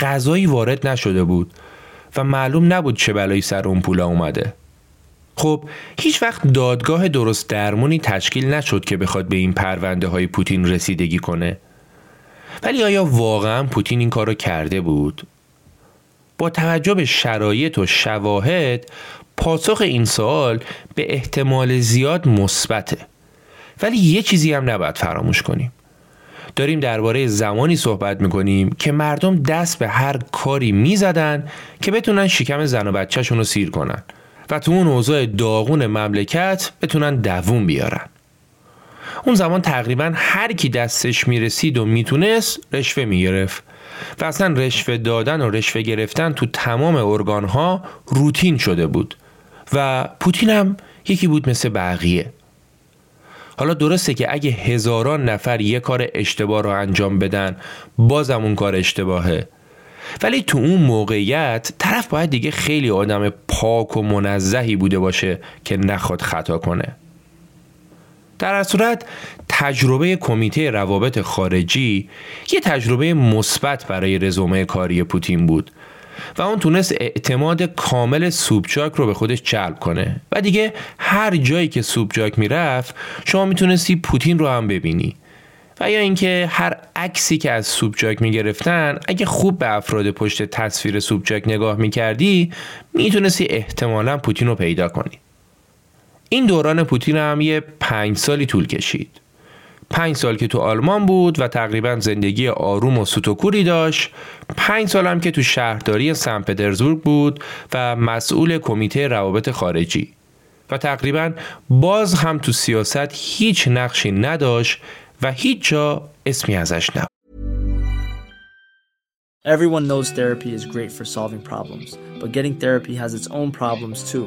غذایی وارد نشده بود و معلوم نبود چه بلایی سر اون پولا اومده. خب هیچ وقت دادگاه درست درمونی تشکیل نشد که بخواد به این پرونده های پوتین رسیدگی کنه. ولی آیا واقعا پوتین این کارو کرده بود؟ با توجه به شرایط و شواهد پاسخ این سوال به احتمال زیاد مثبته. ولی یه چیزی هم نباید فراموش کنیم. داریم درباره زمانی صحبت میکنیم که مردم دست به هر کاری میزدن که بتونن شکم زن و بچه‌شون رو سیر کنن و تو اون اوضاع داغون مملکت بتونن دووم بیارن. اون زمان تقریبا هر کی دستش میرسید و میتونست رشوه میگرفت و اصلا رشوه دادن و رشوه گرفتن تو تمام ارگانها روتین شده بود و پوتین هم یکی بود مثل بقیه. حالا درسته که اگه هزاران نفر یه کار اشتباه رو انجام بدن بازم اون کار اشتباهه، ولی تو اون موقعیت طرف باید دیگه خیلی آدم پاک و منزهی بوده باشه که نخواد خطا کنه. در هر صورت تجربه کمیته روابط خارجی یه تجربه مثبت برای رزومه کاری پوتین بود و اون تونست اعتماد کامل سوبچاک رو به خودش جلب کنه و دیگه هر جایی که سوبچاک میرفت شما میتونستی پوتین رو هم ببینی و یا اینکه هر عکسی که از سوبچاک میگرفتن اگه خوب به افراد پشت تصویر سوبچاک نگاه میکردی میتونستی احتمالاً پوتین رو پیدا کنی. این دوران پوتین هم یه 5 سالی طول کشید. 5 سال که تو آلمان بود و تقریباً زندگی آروم و سوتوکوری داشت. 5 سال هم که تو شهرداری سن پترزبورگ بود و مسئول کمیته روابط خارجی و تقریباً باز هم تو سیاست هیچ نقشی نداشت و هیچ جا اسمی ازش نبود. Everyone knows therapy is great for solving problems, but getting therapy has its own problems too.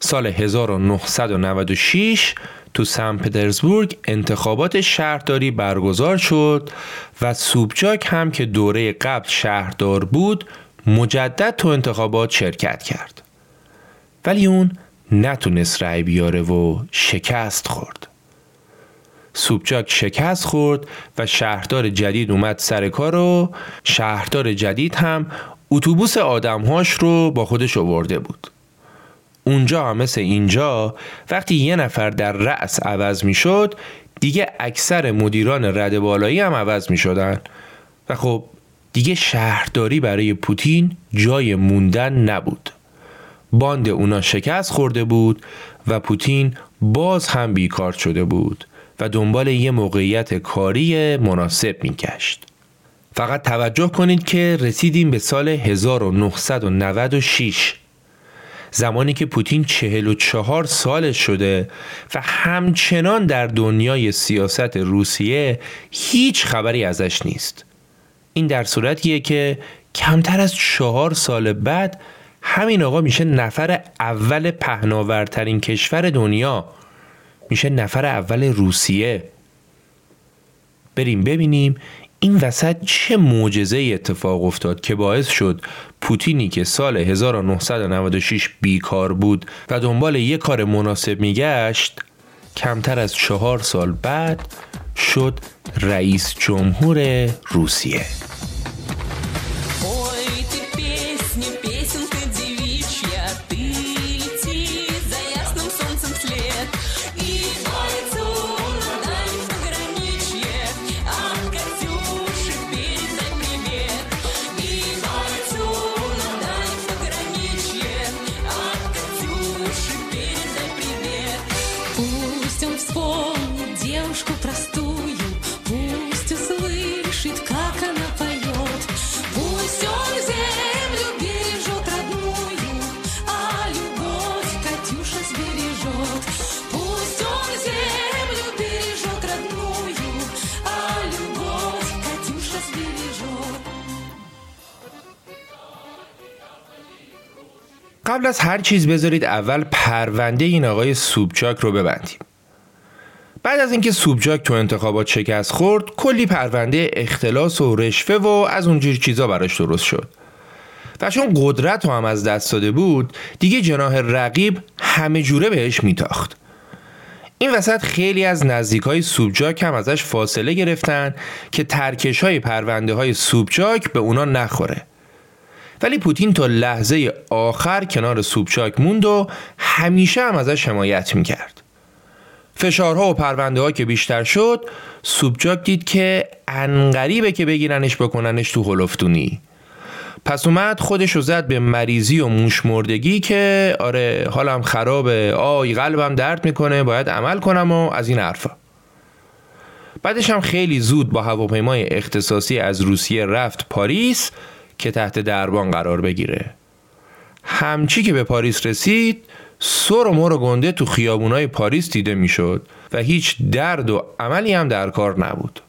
سال 1996 تو سن پترزبورگ انتخابات شهرداری برگزار شد و سوبچاک هم که دوره قبل شهردار بود مجدد تو انتخابات شرکت کرد. ولی اون نتونست رأی بیاره و شکست خورد. سوبچاک شکست خورد و شهردار جدید اومد سر کار و شهردار جدید هم اتوبوس آدمهاش رو با خودش آورده بود. اونجا هم مثل اینجا وقتی یه نفر در رأس عوض می شد دیگه اکثر مدیران رده بالایی هم عوض می شدن و خب دیگه شهرداری برای پوتین جای موندن نبود. باند اونا شکست خورده بود و پوتین باز هم بیکار شده بود و دنبال یه موقعیت کاری مناسب می کشید. فقط توجه کنید که رسیدیم به سال 1996، زمانی که پوتین 44 سالش شده و همچنان در دنیای سیاست روسیه هیچ خبری ازش نیست. این در صورتیه که کمتر از 4 سال بعد همین آقا میشه نفر اول پهناورترین کشور دنیا، میشه نفر اول روسیه. بریم ببینیم این وسط چه معجزه‌ای اتفاق افتاد که باعث شد پوتینی که سال 1996 بیکار بود و دنبال یه کار مناسب میگشت کمتر از 4 سال بعد شد رئیس جمهور روسیه. قبل از هر چیز بذارید اول پرونده این آقای سوبچاک رو ببندیم. بعد از اینکه سوبچاک تو انتخابات شکست خورد کلی پرونده اختلاس و رشوه و از اونجور چیزا براش درست شد و چون قدرت هم از دست داده بود دیگه جناح رقیب همه جوره بهش میتاخت. این وسط خیلی از نزدیکای سوبچاک هم ازش فاصله گرفتن که ترکش‌های پرونده‌های سوبچاک به اونا نخوره، ولی پوتین تا لحظه آخر کنار سوبچاک موند و همیشه هم ازش حمایت میکرد. فشارها و پرونده‌ها که بیشتر شد سوبچاک دید که انقریبه که بگیرنش بکننش تو هولفتونی. پس اومد خودشو زد به مریضی و موش مردگی که آره حالم خرابه، آی قلبم درد میکنه، باید عمل کنم و از این حرفا. بعدش هم خیلی زود با هواپیمای اختصاصی از روسیه رفت پاریس که تحت دربان قرار بگیره. همچی که به پاریس رسید سر و مر و گنده تو خیابونای پاریس دیده میشد و هیچ درد و عملی هم در کار نبود.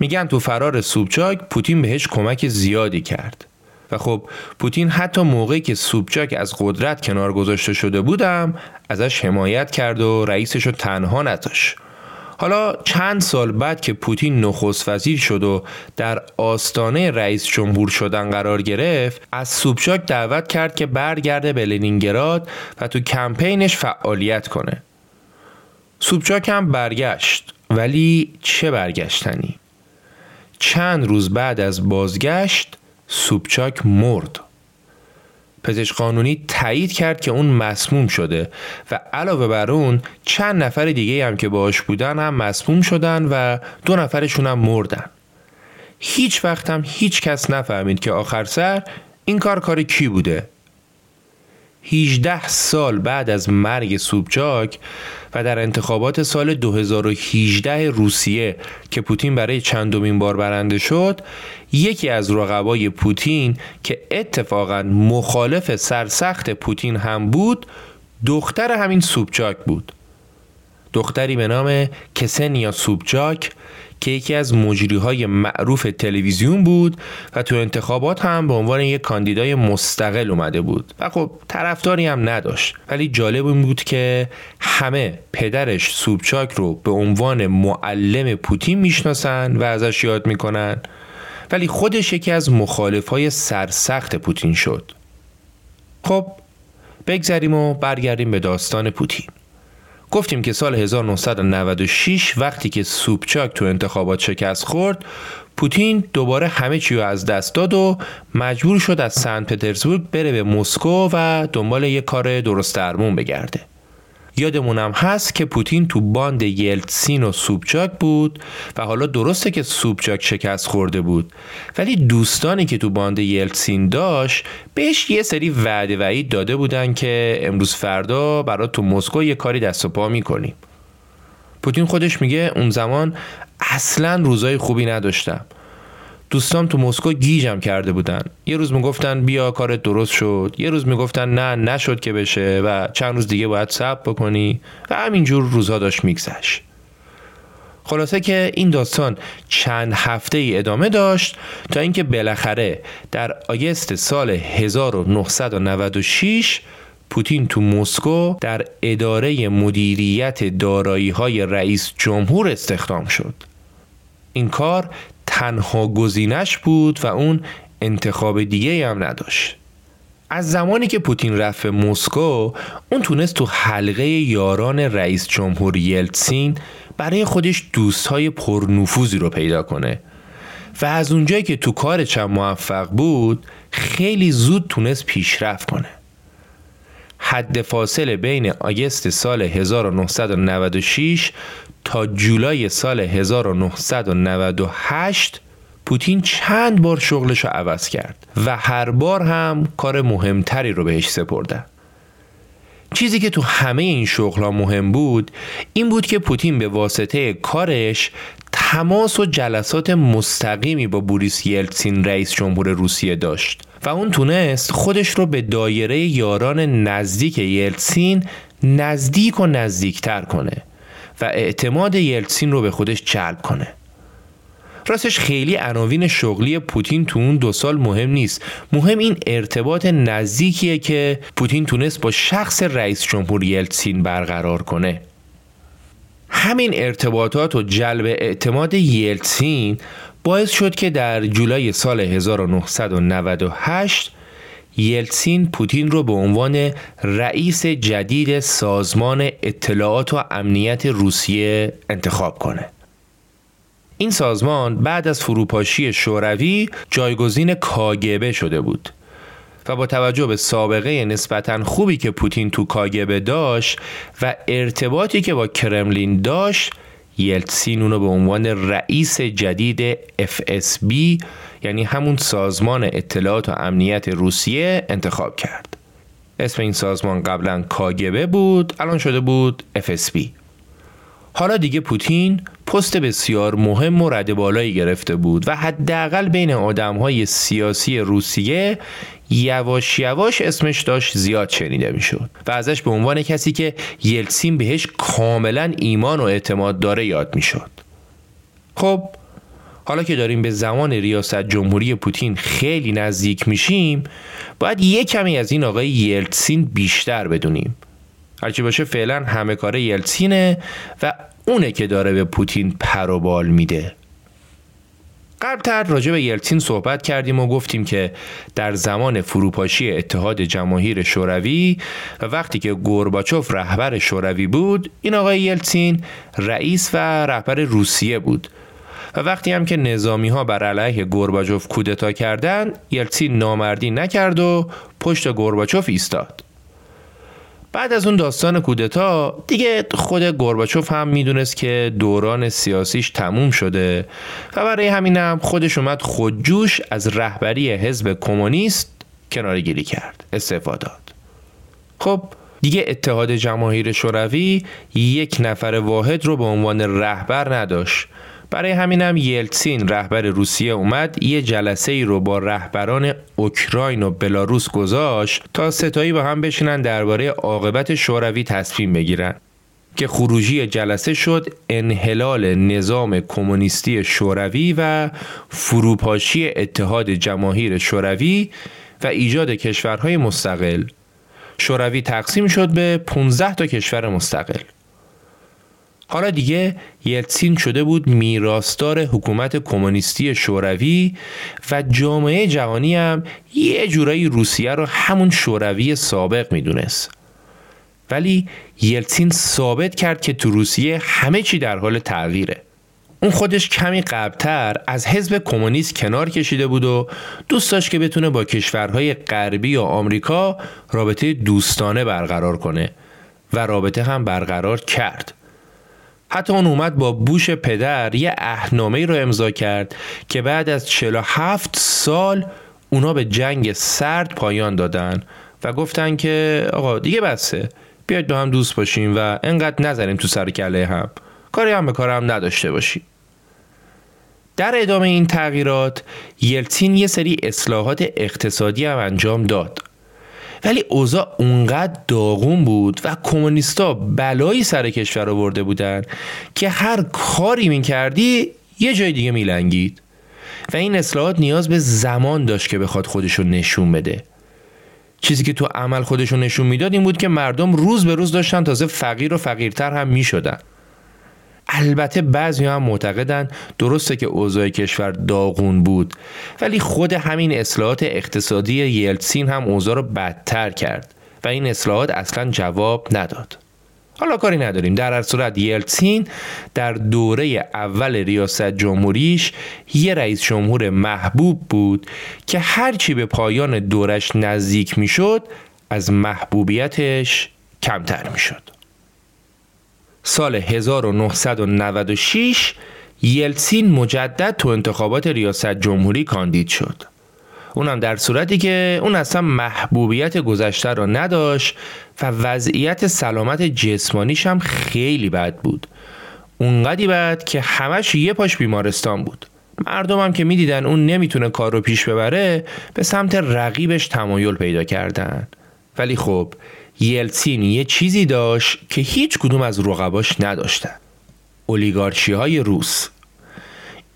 میگن تو فرار سوبچاک پوتین بهش کمک زیادی کرد و خب پوتین حتی موقعی که سوبچاک از قدرت کنار گذاشته شده بودم ازش حمایت کرد و رئیسشو تنها نذاشت. حالا چند سال بعد که پوتین نخست وزیر شد و در آستانه رئیس جمهور شدن قرار گرفت، از سوبچاک دعوت کرد که برگرده به لنینگراد و تو کمپینش فعالیت کنه. سوبچاک هم برگشت، ولی چه برگشتنی؟ چند روز بعد از بازگشت سوبچاک مرد. پزشک قانونی تایید کرد که اون مسموم شده و علاوه بر اون چند نفر دیگه هم که باهاش بودن هم مسموم شدن و 2 نفرشون هم مردن. هیچ وقت هم هیچ کس نفهمید که آخر سر این کار کی بوده. 18 سال بعد از مرگ سوبچاک و در انتخابات سال 2018 روسیه که پوتین برای چندمین بار برنده شد، یکی از رقبای پوتین که اتفاقاً مخالف سرسخت پوتین هم بود، دختر همین سوبچاک بود. دختری به نام کسنیا سوبچاک که یکی از مجریهای معروف تلویزیون بود و تو انتخابات هم به عنوان یک کاندیدای مستقل اومده بود و خب طرفداری هم نداشت، ولی جالب این بود که همه پدرش سوبچاک رو به عنوان معلم پوتین میشناسن و ازش یاد میکنن، ولی خودش یکی از مخالفای سرسخت پوتین شد. خب بگذریم و برگردیم به داستان پوتین. گفتیم که سال 1996 وقتی که سوبچاک تو انتخابات شکست خورد، پوتین دوباره همه چی رو از دست داد و مجبور شد از سنت پترزبورگ بره به مسکو و دنبال یه کار درست درمون بگرده. یادمونم هست که پوتین تو باند یلتسین و سوبچاک بود و حالا درسته که سوبچاک شکست خورده بود، ولی دوستانی که تو باند یلتسین داشت بهش یه سری وعده وعید داده بودن که امروز فردا برات تو مسکو یه کاری دست و پا می‌کنیم. پوتین خودش میگه اون زمان اصلاً روزای خوبی نداشتم. دوستام تو مسکو گیجم کرده بودن. یه روز میگفتن بیا کارت درست شد، یه روز میگفتن نه نشد که بشه و چند روز دیگه باید صبر بکنی و همینجور روزها داشت میگذشت. خلاصه که این داستان چند هفته ای ادامه داشت تا اینکه بالاخره در آگوست سال 1996 پوتین تو مسکو در اداره مدیریت دارایی‌های رئیس جمهور استخدام شد. این کار تنها گزینش بود و اون انتخاب دیگه هم نداشت. از زمانی که پوتین رفت به مسکو، اون تونست تو حلقه یاران رئیس جمهور یلتسین برای خودش دوستای پرنفوذی رو پیدا کنه و از اونجایی که تو کار چند موفق بود خیلی زود تونست پیشرفت کنه. حد فاصله بین آگوست سال 1996 تا جولای سال 1998 پوتین چند بار شغلش رو عوض کرد و هر بار هم کار مهمتری رو بهش سپردن. چیزی که تو همه این شغل‌ها مهم بود این بود که پوتین به واسطه کارش تماس و جلسات مستقیمی با بوریس یلتسین رئیس جمهور روسیه داشت و اون تونست خودش رو به دایره یاران نزدیک یلتسین نزدیک و نزدیکتر کنه و اعتماد یلتسین رو به خودش جلب کنه. راستش خیلی عناوین شغلی پوتین تو اون 2 سال مهم نیست، مهم این ارتباط نزدیکیه که پوتین تونست با شخص رئیس جمهور یلتسین برقرار کنه. همین ارتباطات و جلب اعتماد یلتسین باعث شد که در جولای سال 1998 یلتسین پوتین رو به عنوان رئیس جدید سازمان اطلاعات و امنیت روسیه انتخاب کنه. این سازمان بعد از فروپاشی شوروی جایگزین کاگبه شده بود و با توجه به سابقه نسبتاً خوبی که پوتین تو کاگبه داشت و ارتباطی که با کرملین داشت، یلتسین اونو به عنوان رئیس جدید FSB یعنی همون سازمان اطلاعات و امنیت روسیه انتخاب کرد. اسم این سازمان قبلا KGB بود، الان شده بود FSB. حالا دیگه پوتین پست بسیار مهم و رد بالایی گرفته بود و حداقل بین آدم‌های سیاسی روسیه یواش یواش اسمش داشت زیاد شنیده میشد و ازش به عنوان کسی که یلتسین بهش کاملا ایمان و اعتماد داره یاد میشد. خب حالا که داریم به زمان ریاست جمهوری پوتین خیلی نزدیک میشیم، باید یه کمی از این آقای یلتسین بیشتر بدونیم. هرچی باشه فعلا همه کاره یلتسینه و اونه که داره به پوتین پر و بال میده. قبلتر راجع به یلتسین صحبت کردیم و گفتیم که در زمان فروپاشی اتحاد جماهیر شوروی و وقتی که گورباچوف رهبر شوروی بود، این آقای یلتسین رئیس و رهبر روسیه بود و وقتی هم که نظامی‌ها بر علیه گورباچوف کودتا کردند، یلتسین نامردی نکرد و پشت گورباچوف ایستاد. بعد از اون داستان کودتا دیگه خود گورباچوف هم میدونست که دوران سیاسیش تموم شده و برای همینم خودش اومد خودجوش از رهبری حزب کمونیست کناره‌گیری کرد، استعفا داد. خب دیگه اتحاد جماهیر شوروی یک نفر واحد رو به عنوان رهبر نداشت، برای همینم یلتسین رهبر روسیه اومد یه جلسه ای رو با رهبران اوکراین و بلاروس گذاشت تا ستایی با هم بشینن درباره عاقبت شوروی تصمیم بگیرن که خروجی جلسه شد انحلال نظام کمونیستی شوروی و فروپاشی اتحاد جماهیر شوروی و ایجاد کشورهای مستقل. شوروی تقسیم شد به 15 تا کشور مستقل. حالا دیگه یلتسین شده بود میراثدار حکومت کمونیستی شوروی و جامعه جهانی هم یه جورایی روسیه رو همون شوروی سابق میدونست. ولی یلتسین ثابت کرد که تو روسیه همه چی در حال تغییره. اون خودش کمی قبلتر از حزب کمونیست کنار کشیده بود و دوست داشت که بتونه با کشورهای غربی و آمریکا رابطه دوستانه برقرار کنه و رابطه هم برقرار کرد. حتی اون اومد با بوش پدر یه عهدنامه‌ای رو امضا کرد که بعد از 47 سال اونا به جنگ سرد پایان دادن و گفتن که آقا دیگه بسه، بیاید با هم دوست باشیم و انقدر نزنیم تو سر کله هم، کاری هم به کارم نداشته باشیم. در ادامه این تغییرات یلتسین یه سری اصلاحات اقتصادی هم انجام داد، ولی اوضاع اونقدر داغون بود و کمونیستا بلایی سر کشور آورده بودن که هر کاری می‌کردی یه جای دیگه میلنگید و این اصلاحات نیاز به زمان داشت که بخواد خودشو نشون بده. چیزی که تو عمل خودشو نشون میداد این بود که مردم روز به روز داشتن تازه فقیر و فقیرتر هم میشدن. البته بعضی هم معتقدن درسته که اوضاع کشور داغون بود، ولی خود همین اصلاحات اقتصادی یلتسین هم اوضاع رو بدتر کرد و این اصلاحات اصلا جواب نداد. حالا کاری نداریم، در هر صورت یلتسین در دوره اول ریاست جمهوریش یه رئیس جمهور محبوب بود که هرچی به پایان دورش نزدیک میشد از محبوبیتش کمتر میشد. سال 1996 یلتسین مجدد تو انتخابات ریاست جمهوری کاندید شد. اونم در صورتی که اون اصلا محبوبیت گذشته را نداشت و وضعیت سلامت جسمانیش هم خیلی بد بود. اونقدی بد که همش یه پاش بیمارستان بود. مردم هم که می‌دیدن اون نمیتونه کار رو پیش ببره به سمت رقیبش تمایل پیدا کردن. ولی خب یلتسین یه چیزی داشت که هیچ کدوم از رقباش نداشتن: اولیگارشی‌های روس.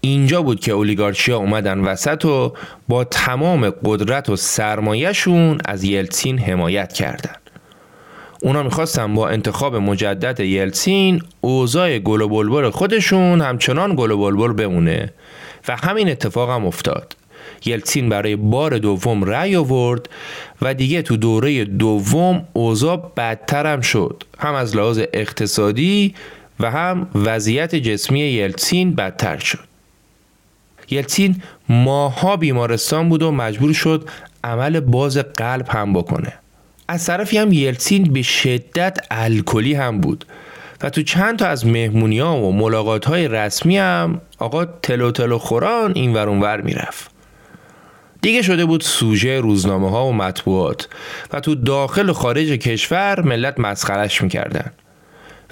اینجا بود که اولیگارشی‌ها اومدن وسط و با تمام قدرت و سرمایه‌شون از یلتسین حمایت کردن. اونا می‌خواستن با انتخاب مجدد یلتسین اوضاع گل و بلبل خودشون همچنان گل و بلبل بمونه و همین اتفاق هم افتاد. یلتسین برای بار دوم رأی آورد و دیگه تو دوره دوم اوضاع بدتر هم شد، هم از لحاظ اقتصادی و هم وضعیت جسمی یلتسین بدتر شد. یلتسین ماها بیمارستان بود و مجبور شد عمل باز قلب هم بکنه. از طرفی هم یلتسین به شدت الکلی هم بود و تو چند تا از مهمونی‌ها و ملاقات‌های رسمی هم آقا تلو تلو خوران این ور اون ور میرفت. دیگه شده بود سوژه روزنامه‌ها و مطبوعات و تو داخل و خارج کشور ملت مسخره‌اش می‌کردن.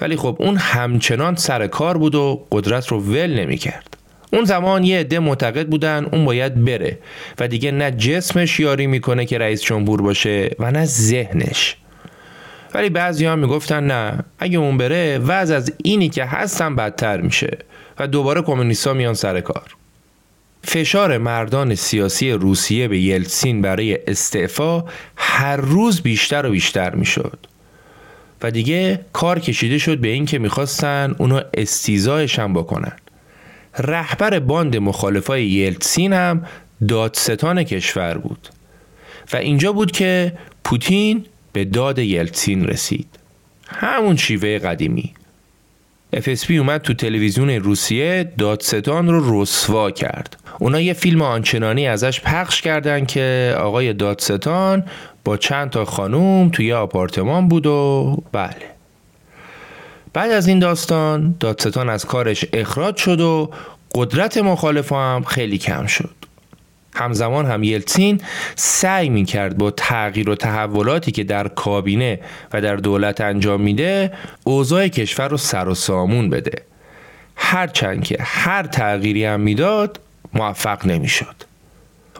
ولی خب اون همچنان سر کار بود و قدرت رو ول نمی‌کرد. اون زمان یه عده معتقد بودن اون باید بره و دیگه نه جسمش یاری میکنه که رئیس جمهور باشه و نه ذهنش. ولی بعضی هم میگفتن نه، اگه اون بره وضع از اینی که هستن بدتر میشه و دوباره کمونیست‌ها میان سر کار. فشار مردان سیاسی روسیه به یلتسین برای استعفا هر روز بیشتر و بیشتر میشد و دیگه کار کشیده شد به این که میخواستن اونا استیضاحش هم بکنن. رهبر باند مخالفای یلتسین هم دادستان کشور بود و اینجا بود که پوتین به داد یلتسین رسید. همون شیوه قدیمی. FSB اومد تو تلویزیون روسیه دادستان رو رسوا کرد. اونا یه فیلم آنچنانی ازش پخش کردن که آقای دادستان با چند تا خانوم توی آپارتمان بود و بله. بعد از این داستان دادستان از کارش اخراج شد و قدرت مخالف هم خیلی کم شد. همزمان هم یلتسین سعی می‌کرد با تغییر و تحولاتی که در کابینه و در دولت انجام میده اوضاع کشور رو سر و سامون بده. هرچند که هر تغییری هم میداد موفق نمیشد.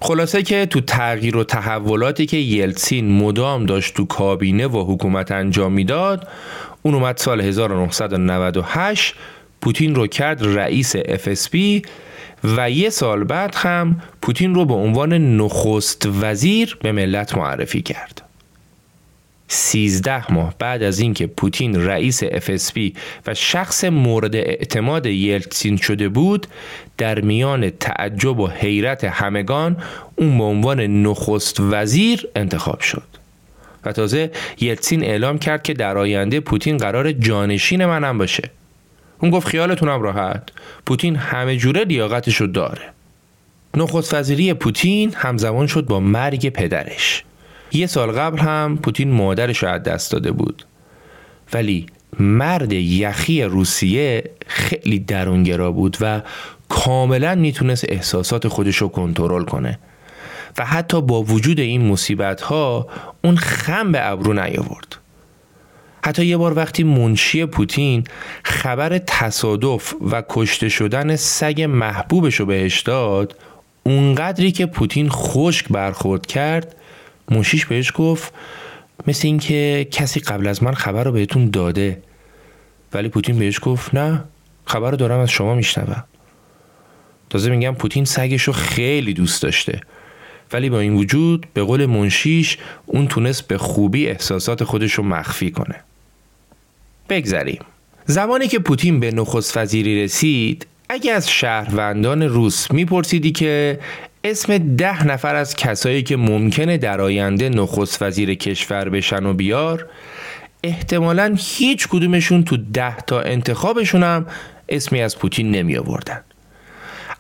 خلاصه که تو تغییر و تحولاتی که یلتسین مدام داشت تو کابینه و حکومت انجام میداد، اون اومد سال 1998 پوتین رو کرد رئیس FSB و یه سال بعد هم پوتین رو به عنوان نخست وزیر به ملت معرفی کرد. 13 ماه بعد از اینکه پوتین رئیس FSB و شخص مورد اعتماد یلتسین شده بود، در میان تعجب و حیرت همگان اون به عنوان نخست وزیر انتخاب شد. و تازه یلتسین اعلام کرد که در آینده پوتین قرار جانشین منم باشه. اون گفت خیالتونم راحت، پوتین همه جوره لیاقتشو داره. نخست وزیری پوتین همزمان شد با مرگ پدرش. یه سال قبل هم پوتین مادرشو از دست داده بود. ولی مرد یخی روسیه خیلی درونگرا بود و کاملا میتونست احساسات خودشو کنترل کنه. و حتی با وجود این مصیبت‌ها اون خم به ابرو نیاورد. حتی یه بار وقتی منشی پوتین خبر تصادف و کشته شدن سگ محبوبشو بهش داد، اونقدری که پوتین خشک برخورد کرد، منشیش بهش گفت مثل این که کسی قبل از من خبر رو بهتون داده. ولی پوتین بهش گفت نه، خبر رو دارم از شما میشنوم. تازه میگم پوتین سگشو خیلی دوست داشته، ولی با این وجود به قول منشیش اون تونست به خوبی احساسات خودش رو مخفی کنه. بگذریم. زمانی که پوتین به نخست وزیری رسید، اگه از شهروندان روس میپرسیدی که اسم 10 نفر از کسایی که ممکنه در آینده نخست وزیر کشور بشن و بیار، احتمالاً هیچ کدومشون تو 10 تا انتخابشون هم اسمی از پوتین نمی آوردن.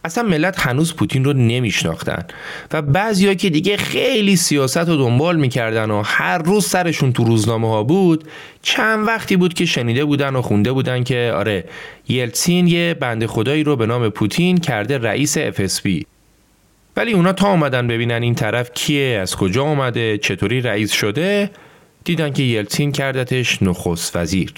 اصلا ملت هنوز پوتین رو نمیشناختن و بعضیا که دیگه خیلی سیاست رو دنبال میکردن و هر روز سرشون تو روزنامه ها بود، چند وقتی بود که شنیده بودن و خونده بودن که آره یلتسین یه بنده خدایی رو به نام پوتین کرده رئیس FSB. ولی اونا تا اومدن ببینن این طرف کیه، از کجا اومده، چطوری رئیس شده، دیدن که یلتسین کردتش نخست وزیر.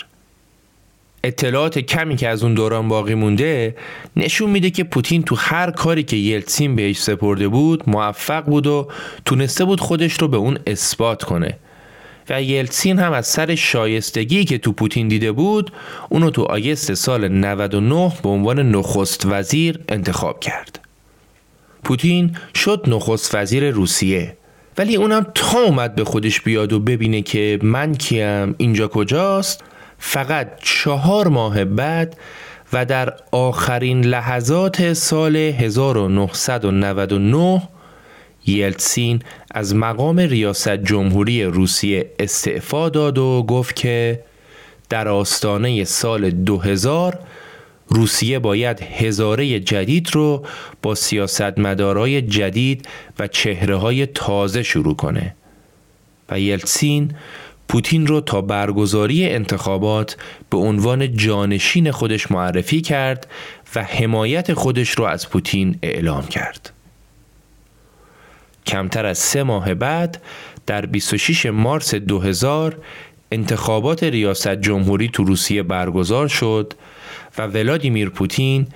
اطلاعات کمی که از اون دوران باقی مونده نشون میده که پوتین تو هر کاری که یلتسین بهش سپرده بود موفق بود و تونسته بود خودش رو به اون اثبات کنه و یلتسین هم از سر شایستگی که تو پوتین دیده بود اونو تو آگست سال 99 به عنوان نخست وزیر انتخاب کرد. پوتین شد نخست وزیر روسیه، ولی اونم تا اومد به خودش بیاد و ببینه که من کیم، اینجا کجاست، فقط 4 ماه بعد و در آخرین لحظات سال 1999 یلتسین از مقام ریاست جمهوری روسیه استعفا داد و گفت که در آستانه سال 2000 روسیه باید هزاره جدید رو با سیاستمدارای جدید و چهره‌های تازه شروع کنه. و یلتسین پوتین رو تا برگزاری انتخابات به عنوان جانشین خودش معرفی کرد و حمایت خودش رو از پوتین اعلام کرد. کمتر از 3 ماه بعد در 26 مارس 2000 انتخابات ریاست جمهوری تو روسیه برگزار شد و ولادیمیر پوتین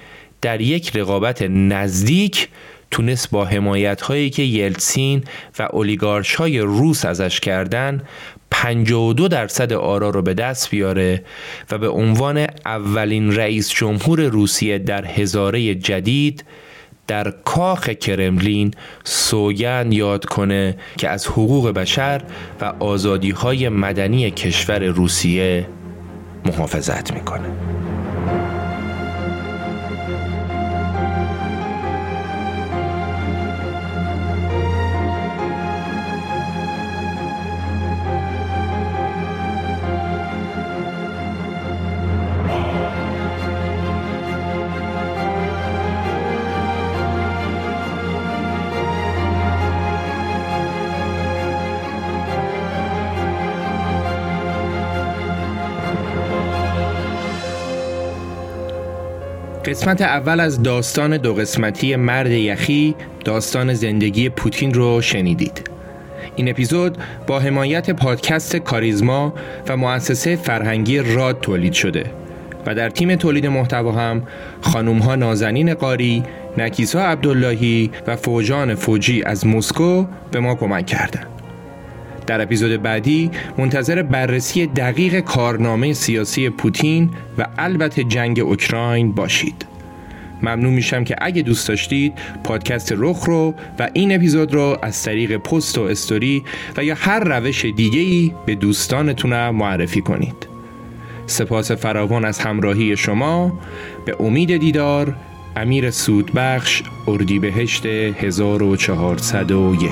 در یک رقابت نزدیک تونست با حمایت‌هایی که یلتسین و اولیگارش‌های روس ازش کردن 52% آرا رو به دست بیاره و به عنوان اولین رئیس جمهور روسیه در هزاره جدید در کاخ کرملین سوگند یاد کنه که از حقوق بشر و آزادی‌های مدنی کشور روسیه محافظت می‌کنه. قسمت اول از داستان 2 قسمتی مرد یخی، داستان زندگی پوتین رو شنیدید. این اپیزود با حمایت پادکست کاریزما و مؤسسه فرهنگی راد تولید شده و در تیم تولید محتوا هم خانم‌ها نازنین قاری، نکیسا عبداللهی و فوجان فوجی از مسکو به ما کمک کردند. در اپیزود بعدی منتظر بررسی دقیق کارنامه سیاسی پوتین و البته جنگ اوکراین باشید. ممنون میشم که اگه دوست داشتید پادکست رخ رو و این اپیزود رو از طریق پست و استوری و یا هر روش دیگه‌ای به دوستانتون معرفی کنید. سپاس فراوان از همراهی شما. به امید دیدار. امیر سودبخش، اردیبهشت 1401.